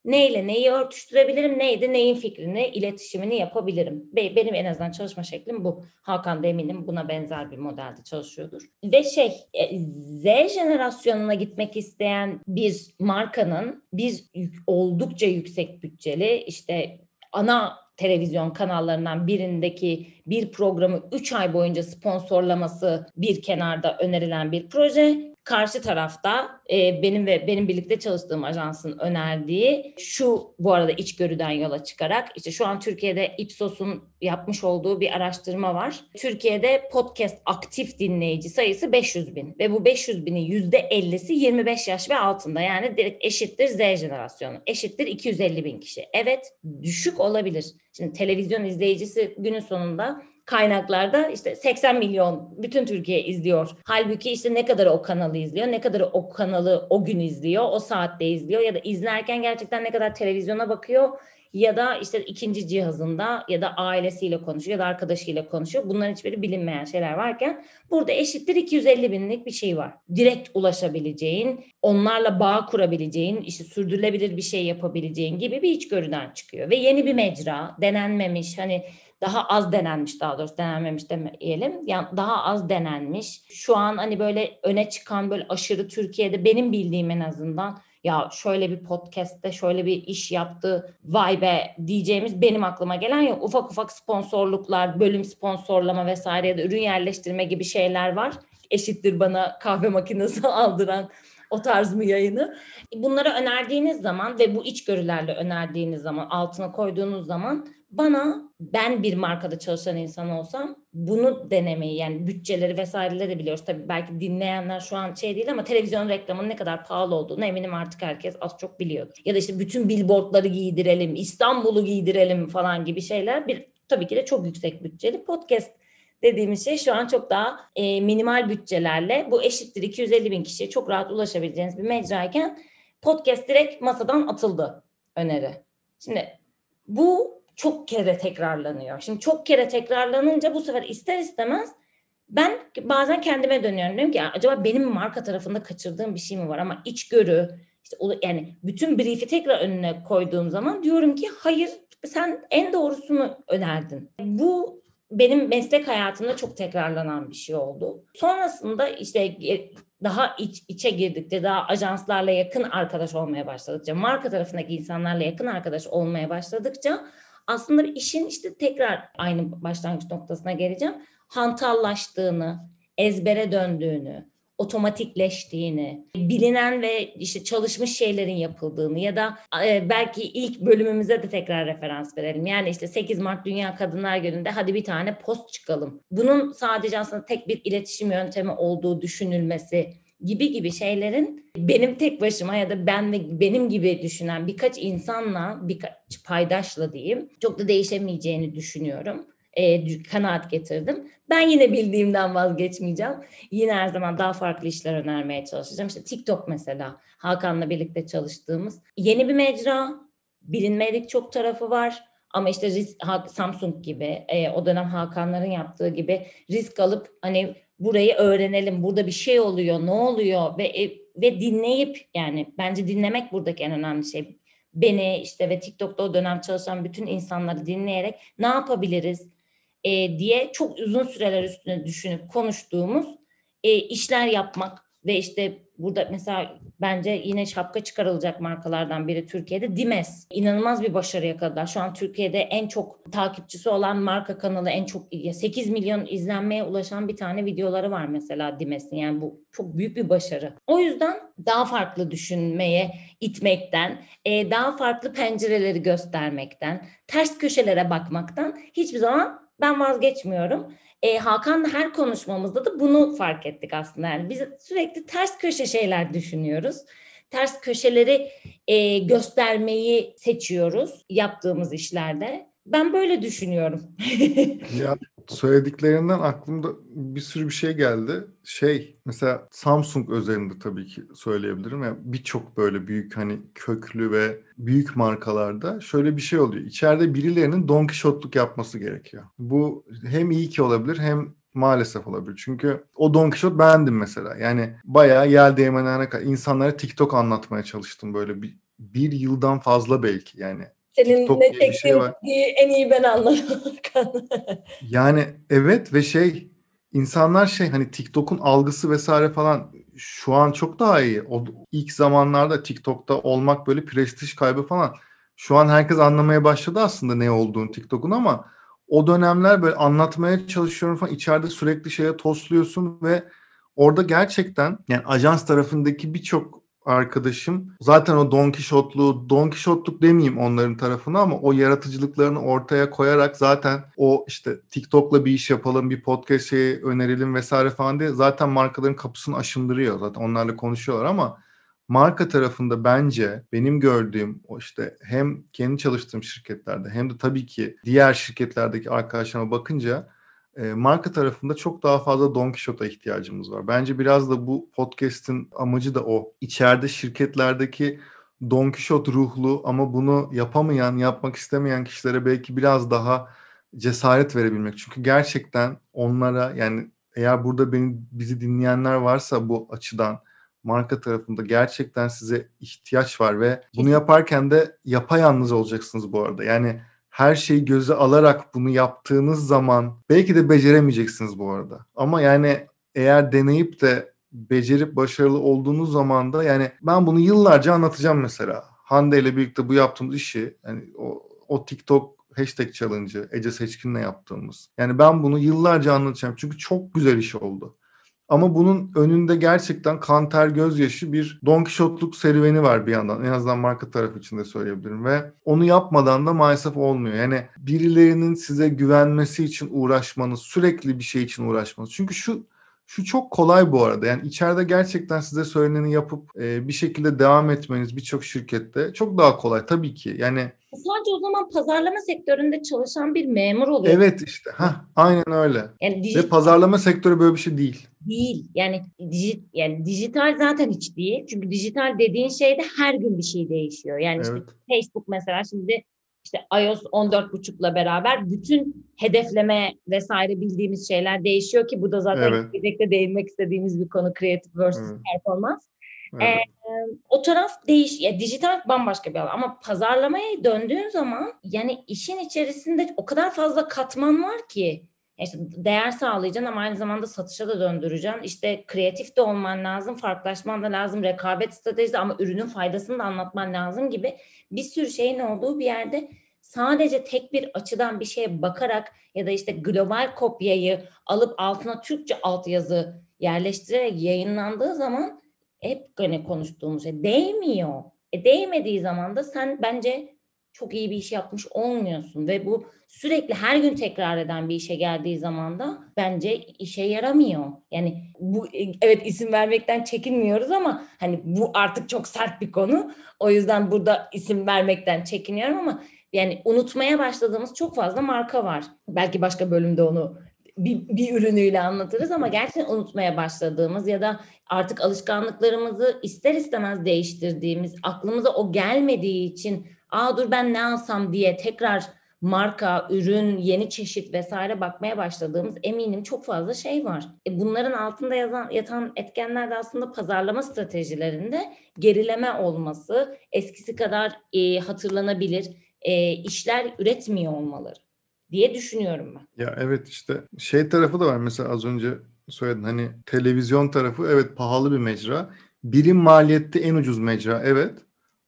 Neyle neyi örtüştürebilirim, neydi, neyin fikrini, iletişimini yapabilirim. Benim en azından çalışma şeklim bu. Hakan da eminim buna benzer bir modelde çalışıyordur. Ve Z jenerasyonuna gitmek isteyen bir markanın bir oldukça yüksek bütçeli işte ana televizyon kanallarından birindeki bir programı 3 ay boyunca sponsorlaması bir kenarda önerilen bir proje. Karşı tarafta benim ve benim birlikte çalıştığım ajansın önerdiği şu, bu arada içgörüden yola çıkarak, işte şu an Türkiye'de Ipsos'un yapmış olduğu bir araştırma var. Türkiye'de podcast aktif dinleyici sayısı 500.000 ve bu 500.000'in %50'si 25 yaş ve altında, yani direkt eşittir Z jenerasyonu, eşittir 250.000 kişi. Evet, düşük olabilir. Şimdi televizyon izleyicisi günün sonunda kaynaklarda işte 80 milyon bütün Türkiye izliyor. Halbuki işte ne kadarı o kanalı izliyor, ne kadarı o kanalı o gün izliyor, o saatte izliyor ya da izlerken gerçekten ne kadar televizyona bakıyor ya da işte ikinci cihazında ya da ailesiyle konuşuyor ya da arkadaşıyla konuşuyor. Bunların hiçbiri bilinmeyen şeyler varken burada eşittir 250.000'lik bir şey var. Direkt ulaşabileceğin, onlarla bağ kurabileceğin, işte sürdürülebilir bir şey yapabileceğin gibi bir içgörüden çıkıyor. Ve yeni bir mecra, denenmemiş, hani daha az denenmiş, daha doğrusu denenmemiş demeyelim. Yani daha az denenmiş. Şu an hani böyle öne çıkan, böyle aşırı Türkiye'de benim bildiğim en azından, ya şöyle bir podcast'te şöyle bir iş yaptı, vay be diyeceğimiz, benim aklıma gelen ya ufak ufak sponsorluklar, bölüm sponsorlama vesaire ya da ürün yerleştirme gibi şeyler var. Eşittir bana kahve makinesi aldıran o tarz mı yayını? Bunları önerdiğiniz zaman ve bu içgörülerle önerdiğiniz zaman, altına koyduğunuz zaman, bana, ben bir markada çalışan insan olsam bunu denemeyi, yani bütçeleri vesaireleri de biliyoruz. Tabii belki dinleyenler şu an şey değil ama televizyon reklamının ne kadar pahalı olduğunu eminim artık herkes az çok biliyordur. Ya da işte bütün billboardları giydirelim, İstanbul'u giydirelim falan gibi şeyler bir tabii ki de çok yüksek bütçeli. Podcast dediğimiz şey şu an çok daha minimal bütçelerle, bu eşittir 250.000 kişiye çok rahat ulaşabileceğiniz bir mecrayken podcast direkt masadan atıldı öneri. Şimdi bu çok kere tekrarlanıyor. Şimdi çok kere tekrarlanınca bu sefer ister istemez ben bazen kendime dönüyorum. Diyorum ki acaba benim marka tarafında kaçırdığım bir şey mi var? Ama içgörü, işte, yani bütün brief'i tekrar önüne koyduğum zaman diyorum ki hayır, sen en doğrusunu önerdin. Bu benim meslek hayatımda çok tekrarlanan bir şey oldu. Sonrasında işte daha içe girdikçe, daha ajanslarla yakın arkadaş olmaya başladıkça, marka tarafındaki insanlarla yakın arkadaş olmaya başladıkça aslında işin işte tekrar aynı başlangıç noktasına geleceğim. Hantallaştığını, ezbere döndüğünü, otomatikleştiğini, bilinen ve işte çalışmış şeylerin yapıldığını ya da belki ilk bölümümüze de tekrar referans verelim. Yani işte 8 Mart Dünya Kadınlar Günü'nde hadi bir tane post çıkalım. Bunun sadece aslında tek bir iletişim yöntemi olduğu düşünülmesi gibi şeylerin benim tek başıma ya da ben ve benim gibi düşünen birkaç insanla, birkaç paydaşla diyeyim, çok da değişemeyeceğini düşünüyorum. Kanaat getirdim. Ben yine bildiğimden vazgeçmeyeceğim. Yine her zaman daha farklı işler önermeye çalışacağım. İşte TikTok mesela, Hakan'la birlikte çalıştığımız. Yeni bir mecra, bilinmedik çok tarafı var. Ama işte Samsung gibi, o dönem Hakanların yaptığı gibi risk alıp hani burayı öğrenelim, burada bir şey oluyor, ne oluyor ve dinleyip, yani bence dinlemek buradaki en önemli şey. Beni işte ve TikTok'ta o dönem çalışan bütün insanları dinleyerek ne yapabiliriz diye çok uzun süreler üstüne düşünüp konuştuğumuz işler yapmak ve işte burada mesela bence yine şapka çıkarılacak markalardan biri Türkiye'de Dimes. İnanılmaz bir başarı yakaladılar. Şu an Türkiye'de en çok takipçisi olan marka kanalı, en çok 8 milyon izlenmeye ulaşan bir tane videoları var mesela Dimes'in. Yani bu çok büyük bir başarı. O yüzden daha farklı düşünmeye itmekten, daha farklı pencereleri göstermekten, ters köşelere bakmaktan hiçbir zaman ben vazgeçmiyorum. Hakan'la her konuşmamızda da bunu fark ettik aslında. Yani biz sürekli ters köşe şeyler düşünüyoruz. Ters köşeleri göstermeyi seçiyoruz yaptığımız işlerde. Ben böyle düşünüyorum. Ya söylediklerinden aklımda bir sürü bir şey geldi. Mesela Samsung özelinde tabii ki söyleyebilirim. Yani birçok böyle büyük, hani köklü ve büyük markalarda şöyle bir şey oluyor. İçeride birilerinin Don Kişotluk yapması gerekiyor. Bu hem iyi ki olabilir hem maalesef olabilir. Çünkü o Don Kişot bendim mesela. Yani bayağı yel değmenene kadar insanlara TikTok anlatmaya çalıştım böyle bir yıldan fazla belki yani. Senin ne çektiğin en iyi ben anlarım. Yani evet ve insanlar hani TikTok'un algısı vesaire falan şu an çok daha iyi. O ilk zamanlarda TikTok'ta olmak böyle prestij kaybı falan. Şu an herkes anlamaya başladı aslında ne olduğunu TikTok'un, ama o dönemler böyle anlatmaya çalışıyorum falan. İçeride sürekli tosluyorsun ve Orada gerçekten yani ajans tarafındaki birçok arkadaşım zaten o Don Kişotluk demeyeyim onların tarafına ama o yaratıcılıklarını ortaya koyarak zaten o işte TikTok'la bir iş yapalım, bir podcast şeyi önerelim vesaire falan diye zaten markaların kapısını aşındırıyor. Zaten onlarla konuşuyorlar ama marka tarafında bence benim gördüğüm o işte hem kendi çalıştığım şirketlerde hem de tabii ki diğer şirketlerdeki arkadaşlarıma bakınca marka tarafında çok daha fazla Don Kişot'a ihtiyacımız var. Bence biraz da bu podcast'in amacı da o. İçeride şirketlerdeki Don Kişot ruhlu ama bunu yapamayan, yapmak istemeyen kişilere belki biraz daha cesaret verebilmek. Çünkü gerçekten onlara yani eğer burada bizi dinleyenler varsa bu açıdan marka tarafında gerçekten size ihtiyaç var ve bunu yaparken de yapayalnız olacaksınız bu arada. Yani her şeyi göze alarak bunu yaptığınız zaman belki de beceremeyeceksiniz bu arada. Ama yani eğer deneyip de becerip başarılı olduğunuz zaman da yani ben bunu yıllarca anlatacağım mesela. Hande ile birlikte bu yaptığımız işi yani o TikTok hashtag challenge'ı Ece Seçkin'le yaptığımız. Yani ben bunu yıllarca anlatacağım çünkü çok güzel iş oldu. Ama bunun önünde gerçekten kan ter gözyaşı bir Don Kişotluk serüveni var bir yandan. En azından marka tarafı için de söyleyebilirim ve onu yapmadan da maalesef olmuyor. Yani birilerinin size güvenmesi için uğraşmanız, sürekli bir şey için uğraşmanız. Çünkü şu çok kolay bu arada. Yani içeride gerçekten size söyleneni yapıp bir şekilde devam etmeniz birçok şirkette çok daha kolay tabii ki. Yani sadece o zaman pazarlama sektöründe çalışan bir memur oluyor. Evet işte. Aynen öyle. Yani ve pazarlama sektörü böyle bir şey değil. Değil. Yani dijital zaten hiç değil. Çünkü dijital dediğin şeyde her gün bir şey değişiyor. Yani evet. İşte Facebook mesela şimdi işte iOS 14.5'la beraber bütün hedefleme vesaire bildiğimiz şeyler değişiyor ki bu da zaten gelecekte değinmek istediğimiz bir konu creative versus performance. Evet. O taraf ya dijital bambaşka bir alan ama pazarlamaya döndüğün zaman yani işin içerisinde o kadar fazla katman var ki işte değer sağlayacaksın ama aynı zamanda satışa da döndüreceksin. İşte kreatif de olman lazım, farklılaşman da lazım, rekabet stratejisi ama ürünün faydasını da anlatman lazım gibi bir sürü şeyin olduğu bir yerde sadece tek bir açıdan bir şeye bakarak ya da işte global kopyayı alıp altına Türkçe altyazı yerleştirerek yayınlandığı zaman hep gene konuştuğumuz şey değmiyor. Değmediği zaman da sen bence çok iyi bir iş yapmış olmuyorsun ve bu sürekli her gün tekrar eden bir işe geldiği zaman da bence işe yaramıyor. Yani bu evet isim vermekten çekinmiyoruz ama hani bu artık çok sert bir konu. O yüzden burada isim vermekten çekiniyorum ama yani unutmaya başladığımız çok fazla marka var. Belki başka bölümde onu bir ürünüyle anlatırız ama gerçekten unutmaya başladığımız ya da artık alışkanlıklarımızı ister istemez değiştirdiğimiz, aklımıza o gelmediği için dur ben ne alsam diye tekrar marka, ürün, yeni çeşit vesaire bakmaya başladığımız eminim çok fazla şey var. Bunların altında yatan etkenler de aslında pazarlama stratejilerinde gerileme olması, eskisi kadar hatırlanabilir işler üretmiyor olmaları diye düşünüyorum ben. Ya evet işte şey tarafı da var mesela az önce söyledin hani televizyon tarafı evet pahalı bir mecra. Birim maliyette en ucuz mecra evet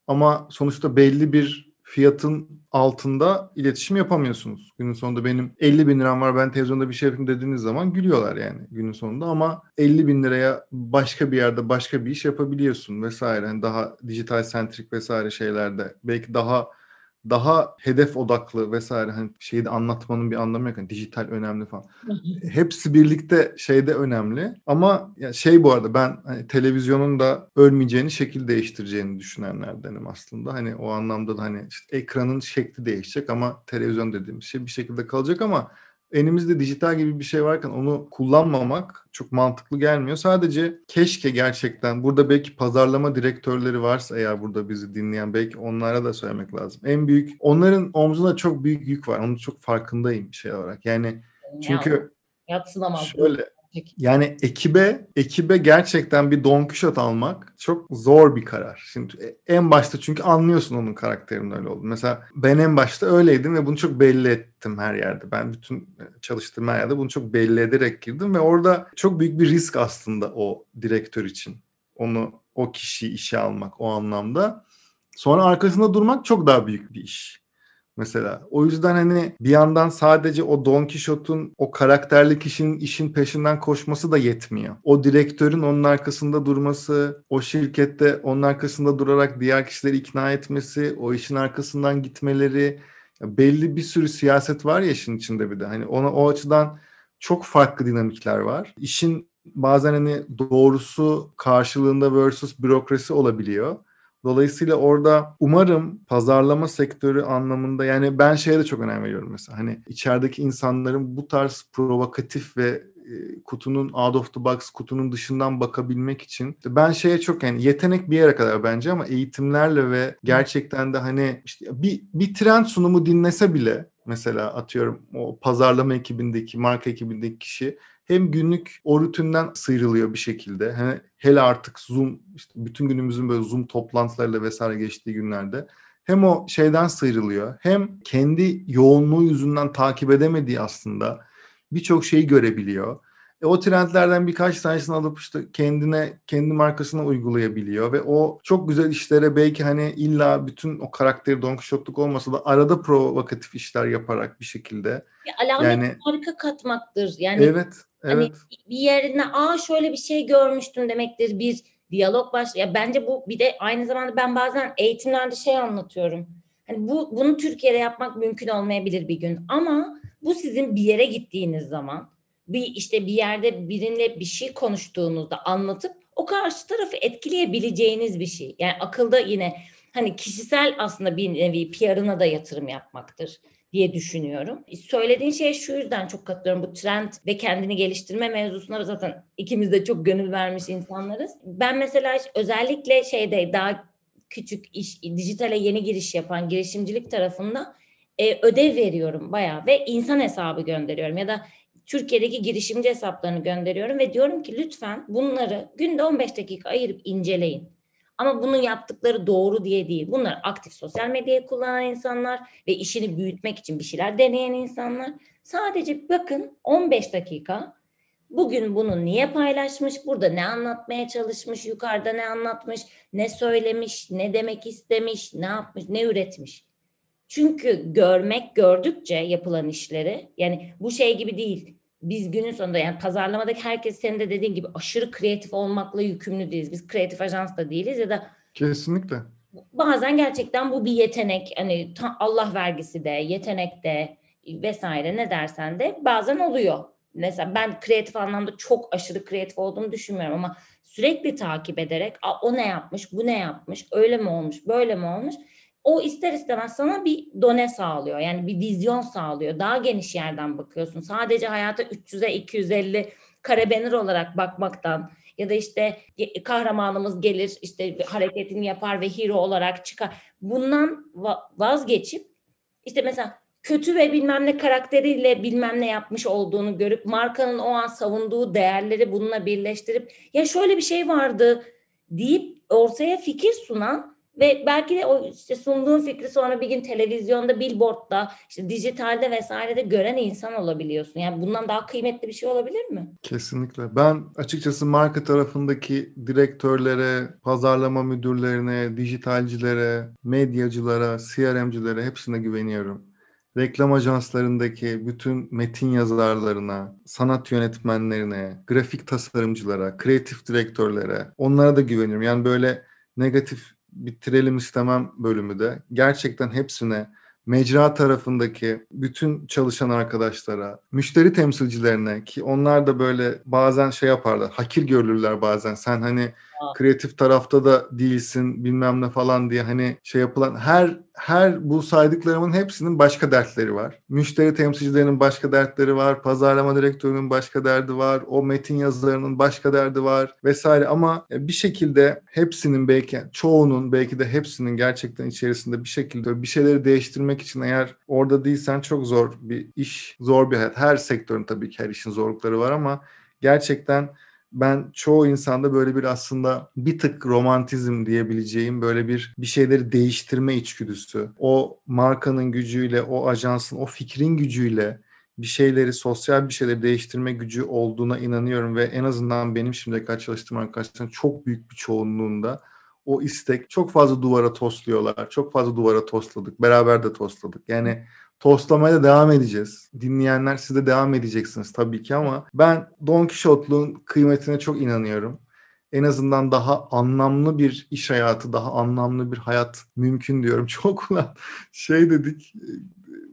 ama sonuçta belli bir fiyatın altında iletişim yapamıyorsunuz. Günün sonunda benim 50 bin liram var ben televizyonda bir şey yapayım dediğiniz zaman gülüyorlar yani günün sonunda ama 50 bin liraya başka bir yerde başka bir iş yapabiliyorsun vesaire. Yani daha dijital sentrik vesaire şeylerde belki daha hedef odaklı vesaire hani şeyi de anlatmanın bir anlamı yok. Yani dijital önemli falan. Hepsi birlikte şeyde önemli. Ama ya şey bu arada ben hani televizyonun da ölmeyeceğini, şekil değiştireceğini düşünenlerdenim aslında. Hani o anlamda da hani işte ekranın şekli değişecek ama televizyon dediğimiz şey bir şekilde kalacak ama elimizde dijital gibi bir şey varken onu kullanmamak çok mantıklı gelmiyor. Sadece keşke gerçekten burada belki pazarlama direktörleri varsa eğer burada bizi dinleyen belki onlara da söylemek lazım. En büyük onların omzuna çok büyük yük var. Onun çok farkındayım şey olarak. Yani çünkü yatsınamaz. Şöyle yani ekibe gerçekten bir Don Kişot almak çok zor bir karar. Şimdi en başta çünkü anlıyorsun onun karakterinin öyle olduğunu. Mesela ben en başta öyleydim ve bunu çok belli ettim her yerde. Ben bütün çalıştığım her yerde bunu çok belli ederek girdim ve orada çok büyük bir risk aslında o direktör için. O kişiyi işe almak o anlamda. Sonra arkasında durmak çok daha büyük bir iş. mesela. O yüzden hani bir yandan sadece o Don Kişot'un, o karakterli kişinin işin peşinden koşması da yetmiyor. O direktörün onun arkasında durması, o şirkette onun arkasında durarak diğer kişileri ikna etmesi, o işin arkasından gitmeleri, belli bir sürü siyaset var ya işin içinde bir de. Hani ona o açıdan çok farklı dinamikler var. İşin bazen hani doğrusu karşılığında versus bürokrasi olabiliyor. Dolayısıyla orada umarım pazarlama sektörü anlamında, yani ben şeye de çok önem veriyorum mesela. Hani içerideki insanların bu tarz provokatif ve kutunun out of the box, kutunun dışından bakabilmek için ben şeye çok, yani yetenek bir yere kadar bence, ama eğitimlerle ve gerçekten de hani işte bir trend sunumu dinlese bile mesela, atıyorum o pazarlama ekibindeki, marka ekibindeki kişi hem günlük o rutinden sıyrılıyor bir şekilde. Hele artık Zoom, işte bütün günümüzün böyle Zoom toplantılarıyla vesaire geçtiği günlerde hem o şeyden sıyrılıyor, hem kendi yoğunluğu yüzünden takip edemediği aslında birçok şeyi görebiliyor. O trendlerden birkaç tanesini alıp işte kendi markasına uygulayabiliyor ve o çok güzel işlere, belki hani illa bütün o karakteri Don Kişotluk olmasa da arada provokatif işler yaparak bir şekilde. Alamet yani, marka katmaktır. Yani evet. Hani bir yerine şöyle bir şey görmüştüm demektir, bir diyalog başlıyor. Ya bence bu bir de aynı zamanda ben bazen eğitimlerde şey anlatıyorum. Hani bunu Türkiye'de yapmak mümkün olmayabilir bir gün, ama bu sizin bir yere gittiğiniz zaman, bir yerde birinle bir şey konuştuğunuzda anlatıp o karşı tarafı etkileyebileceğiniz bir şey. Yani akılda yine hani kişisel aslında bir nevi PR'ına da yatırım yapmaktır diye düşünüyorum. Söylediğin şeye şu yüzden çok katılıyorum. Bu trend ve kendini geliştirme mevzusuna zaten ikimiz de çok gönül vermiş insanlarız. Ben mesela özellikle daha küçük iş, dijitale yeni giriş yapan girişimcilik tarafında ödev veriyorum bayağı ve insan hesabı gönderiyorum ya da Türkiye'deki girişimci hesaplarını gönderiyorum ve diyorum ki lütfen bunları günde 15 dakika ayırıp inceleyin. Ama bunun yaptıkları doğru diye değil. Bunlar aktif sosyal medyayı kullanan insanlar ve işini büyütmek için bir şeyler deneyen insanlar. Sadece bakın 15 dakika bugün bunu niye paylaşmış, burada ne anlatmaya çalışmış, yukarıda ne anlatmış, ne söylemiş, ne demek istemiş, ne yapmış, ne üretmiş. Çünkü gördükçe yapılan işleri, yani bu şey gibi değil. Biz günün sonunda, yani pazarlamadaki herkes senin de dediğin gibi aşırı kreatif olmakla yükümlü değiliz. Biz kreatif ajans da değiliz ya da... Kesinlikle. Bazen gerçekten bu bir yetenek. Hani Allah vergisi de, yetenek de vesaire, ne dersen de bazen oluyor. Mesela ben kreatif anlamda çok aşırı kreatif olduğumu düşünmüyorum ama sürekli takip ederek o ne yapmış, bu ne yapmış, öyle mi olmuş, böyle mi olmuş... O ister istemez sana bir done sağlıyor. Yani bir vizyon sağlıyor. Daha geniş yerden bakıyorsun. Sadece hayata 300'e 250 karabenir olarak bakmaktan ya da işte kahramanımız gelir, işte hareketini yapar ve hero olarak çıkar. Bundan vazgeçip işte mesela kötü ve bilmem ne karakteriyle bilmem ne yapmış olduğunu görüp markanın o an savunduğu değerleri bununla birleştirip ya şöyle bir şey vardı deyip ortaya fikir sunan ve belki de o işte sunduğun fikri sonra bir gün televizyonda, billboardda, işte dijitalde vesairede gören insan olabiliyorsun. Yani bundan daha kıymetli bir şey olabilir mi? Kesinlikle. Ben açıkçası marka tarafındaki direktörlere, pazarlama müdürlerine, dijitalcilere, medyacılara, CRM'cilere hepsine güveniyorum. Reklam ajanslarındaki bütün metin yazarlarına, sanat yönetmenlerine, grafik tasarımcılara, kreatif direktörlere, onlara da güveniyorum. Yani böyle negatif bitirelim istemem bölümü de. Gerçekten hepsine, mecra tarafındaki bütün çalışan arkadaşlara, müşteri temsilcilerine ki onlar da böyle bazen yaparlar, hakir görülürler bazen. Sen hani kreatif tarafta da değilsin bilmem ne falan diye hani yapılan her bu saydıklarımın hepsinin başka dertleri var. Müşteri temsilcilerinin başka dertleri var, pazarlama direktörünün başka derdi var, o metin yazarının başka derdi var vesaire, ama bir şekilde hepsinin, belki çoğunun, belki de hepsinin gerçekten içerisinde bir şekilde bir şeyleri değiştirmek için eğer orada değilsen çok zor bir iş, zor bir hayat. Her sektörün tabii ki her işin zorlukları var ama gerçekten ben çoğu insanda böyle bir aslında bir tık romantizm diyebileceğim böyle bir şeyleri değiştirme içgüdüsü. O markanın gücüyle, o ajansın, o fikrin gücüyle bir şeyleri, sosyal bir şeyleri değiştirme gücü olduğuna inanıyorum ve en azından benim şimdiye kadar çalıştığım arkadaşlarım çok büyük bir çoğunluğunda o istek. Çok fazla duvara tosluyorlar. Çok fazla duvara tosladık. Beraber de tosladık. Yani toslamaya da devam edeceğiz. Dinleyenler siz de devam edeceksiniz tabii ki ama ben Don Kişotluğun kıymetine çok inanıyorum. En azından daha anlamlı bir iş hayatı, daha anlamlı bir hayat mümkün diyorum. Çok ulan şey dedik,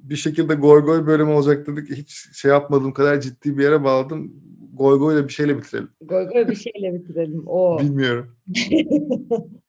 bir şekilde Goygoy bölümü olacak dedik. Hiç şey yapmadığım kadar ciddi bir yere bağladım. Goygoy'la bir şeyle bitirelim. Goygoy'la bir şeyle bitirelim. Oo. Bilmiyorum.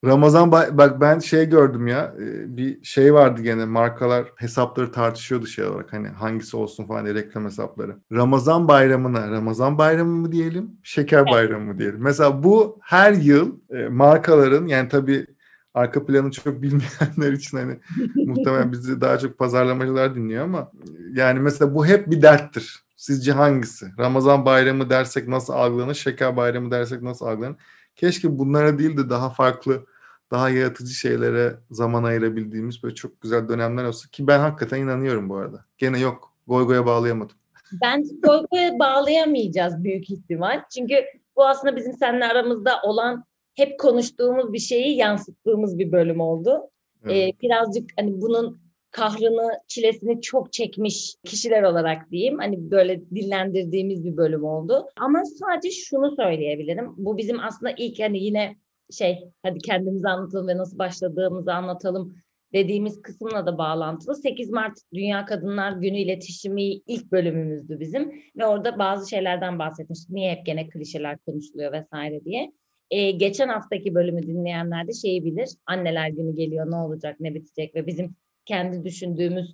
Ramazan bak ben şey gördüm ya. Bir şey vardı gene, markalar hesapları tartışıyordu şey olarak. Hani hangisi olsun falan diye, reklam hesapları. Ramazan bayramına Ramazan bayramı mı diyelim? Şeker bayramı mı diyelim? Mesela bu her yıl markaların, yani tabii arka planı çok bilmeyenler için hani muhtemelen bizi daha çok pazarlamacılar dinliyor ama yani mesela bu hep bir derttir. Sizce hangisi? Ramazan bayramı dersek nasıl algılanır? Şeker bayramı dersek nasıl algılanır? Keşke bunlara değil de daha farklı, daha yaratıcı şeylere zaman ayırabildiğimiz böyle çok güzel dönemler olsa ki ben hakikaten inanıyorum bu arada. Gene yok. Goygoya bağlayamadım. Ben Goygoya bağlayamayacağız büyük ihtimal. Çünkü bu aslında bizim seninle aramızda olan, hep konuştuğumuz bir şeyi yansıttığımız bir bölüm oldu. Evet. Birazcık hani bunun kahrını, çilesini çok çekmiş kişiler olarak diyeyim. Hani böyle dillendirdiğimiz bir bölüm oldu. Ama sadece şunu söyleyebilirim. Bu bizim aslında ilk hani yine şey, hadi kendimizi anlatalım ve nasıl başladığımızı anlatalım dediğimiz kısımla da bağlantılı. 8 Mart Dünya Kadınlar Günü iletişimi ilk bölümümüzdü bizim. Ve orada bazı şeylerden bahsetmiştik. Niye hep gene klişeler konuşuluyor vesaire diye. Geçen haftaki bölümü dinleyenler de şeyi bilir. Anneler Günü geliyor, ne olacak, ne bitecek ve bizim kendi düşündüğümüz,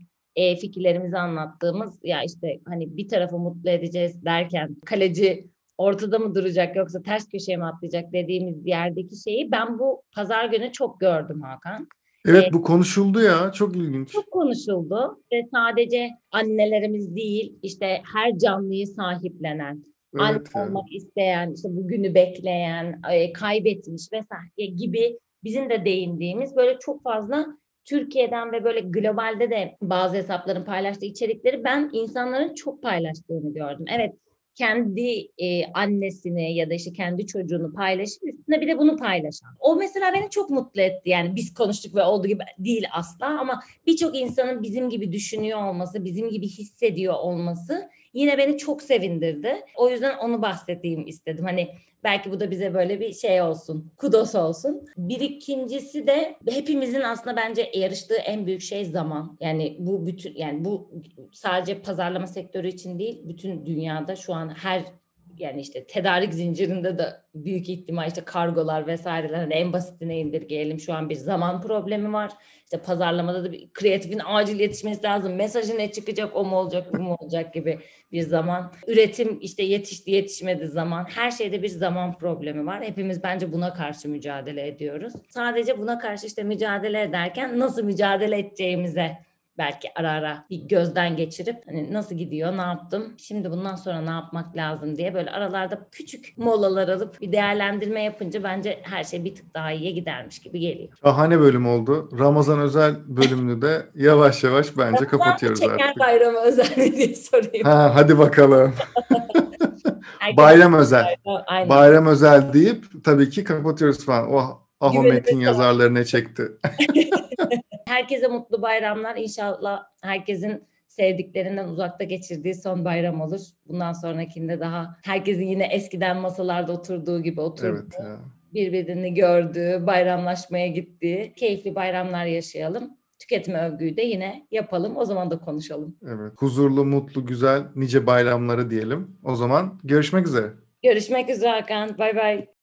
fikirlerimizi anlattığımız, ya işte hani bir tarafı mutlu edeceğiz derken kaleci ortada mı duracak yoksa ters köşeye mi atlayacak dediğimiz yerdeki şeyi ben bu pazar günü çok gördüm Hakan. Evet, bu konuşuldu ya, çok ilginç. Çok konuşuldu ve sadece annelerimiz değil, işte her canlıyı sahiplenen, evet, anne olmak isteyen, işte bu günü bekleyen, kaybetmiş vesaire gibi bizim de değindiğimiz böyle çok fazla Türkiye'den ve böyle globalde de bazı hesapların paylaştığı içerikleri ben insanların çok paylaştığını gördüm. Evet, kendi annesini ya da işte kendi çocuğunu paylaşıp üstüne bir de bunu paylaşan. O mesela beni çok mutlu etti. Yani biz konuştuk ve olduğu gibi değil asla ama birçok insanın bizim gibi düşünüyor olması, bizim gibi hissediyor olması yine beni çok sevindirdi. O yüzden onu bahsedeyim istedim. Hani belki bu da bize böyle bir şey olsun, kudos olsun. Bir ikincisi de hepimizin aslında bence yarıştığı en büyük şey zaman. Yani bu bütün, yani bu sadece pazarlama sektörü için değil, bütün dünyada şu an her, yani işte tedarik zincirinde de büyük ihtimal işte kargolar vesaireler, hani en basitine indirgeyelim, şu an bir zaman problemi var. İşte pazarlamada da bir kreatifin acil yetişmesi lazım. Mesajı ne çıkacak, o mu olacak, bu mu olacak gibi bir zaman. Üretim işte yetişti, yetişmedi zaman. Her şeyde bir zaman problemi var. Hepimiz bence buna karşı mücadele ediyoruz. Sadece buna karşı işte mücadele ederken nasıl mücadele edeceğimize belki ara ara bir gözden geçirip hani nasıl gidiyor, ne yaptım, şimdi bundan sonra ne yapmak lazım diye böyle aralarda küçük molalar alıp bir değerlendirme yapınca bence her şey bir tık daha iyiye gidermiş gibi geliyor. Şahane bölüm oldu. Ramazan özel bölümünü de yavaş yavaş bence kapatıyoruz artık. Şeker bayramı özel diye sorayım. Ha, hadi bakalım. Bayram özel. Aynen. Bayram özel deyip tabii ki kapatıyoruz falan. Oh, ah o metin yazarları ne çekti. Herkese mutlu bayramlar. İnşallah herkesin sevdiklerinden uzakta geçirdiği son bayram olur. Bundan sonrakinde daha herkesin yine eskiden masalarda oturduğu gibi oturduğu, evet, birbirini gördüğü, bayramlaşmaya gittiği keyifli bayramlar yaşayalım. Tüketme övgüyü de yine yapalım. O zaman da konuşalım. Evet. Huzurlu, mutlu, güzel nice bayramları diyelim. O zaman görüşmek üzere. Görüşmek üzere Hakan. Bay bay.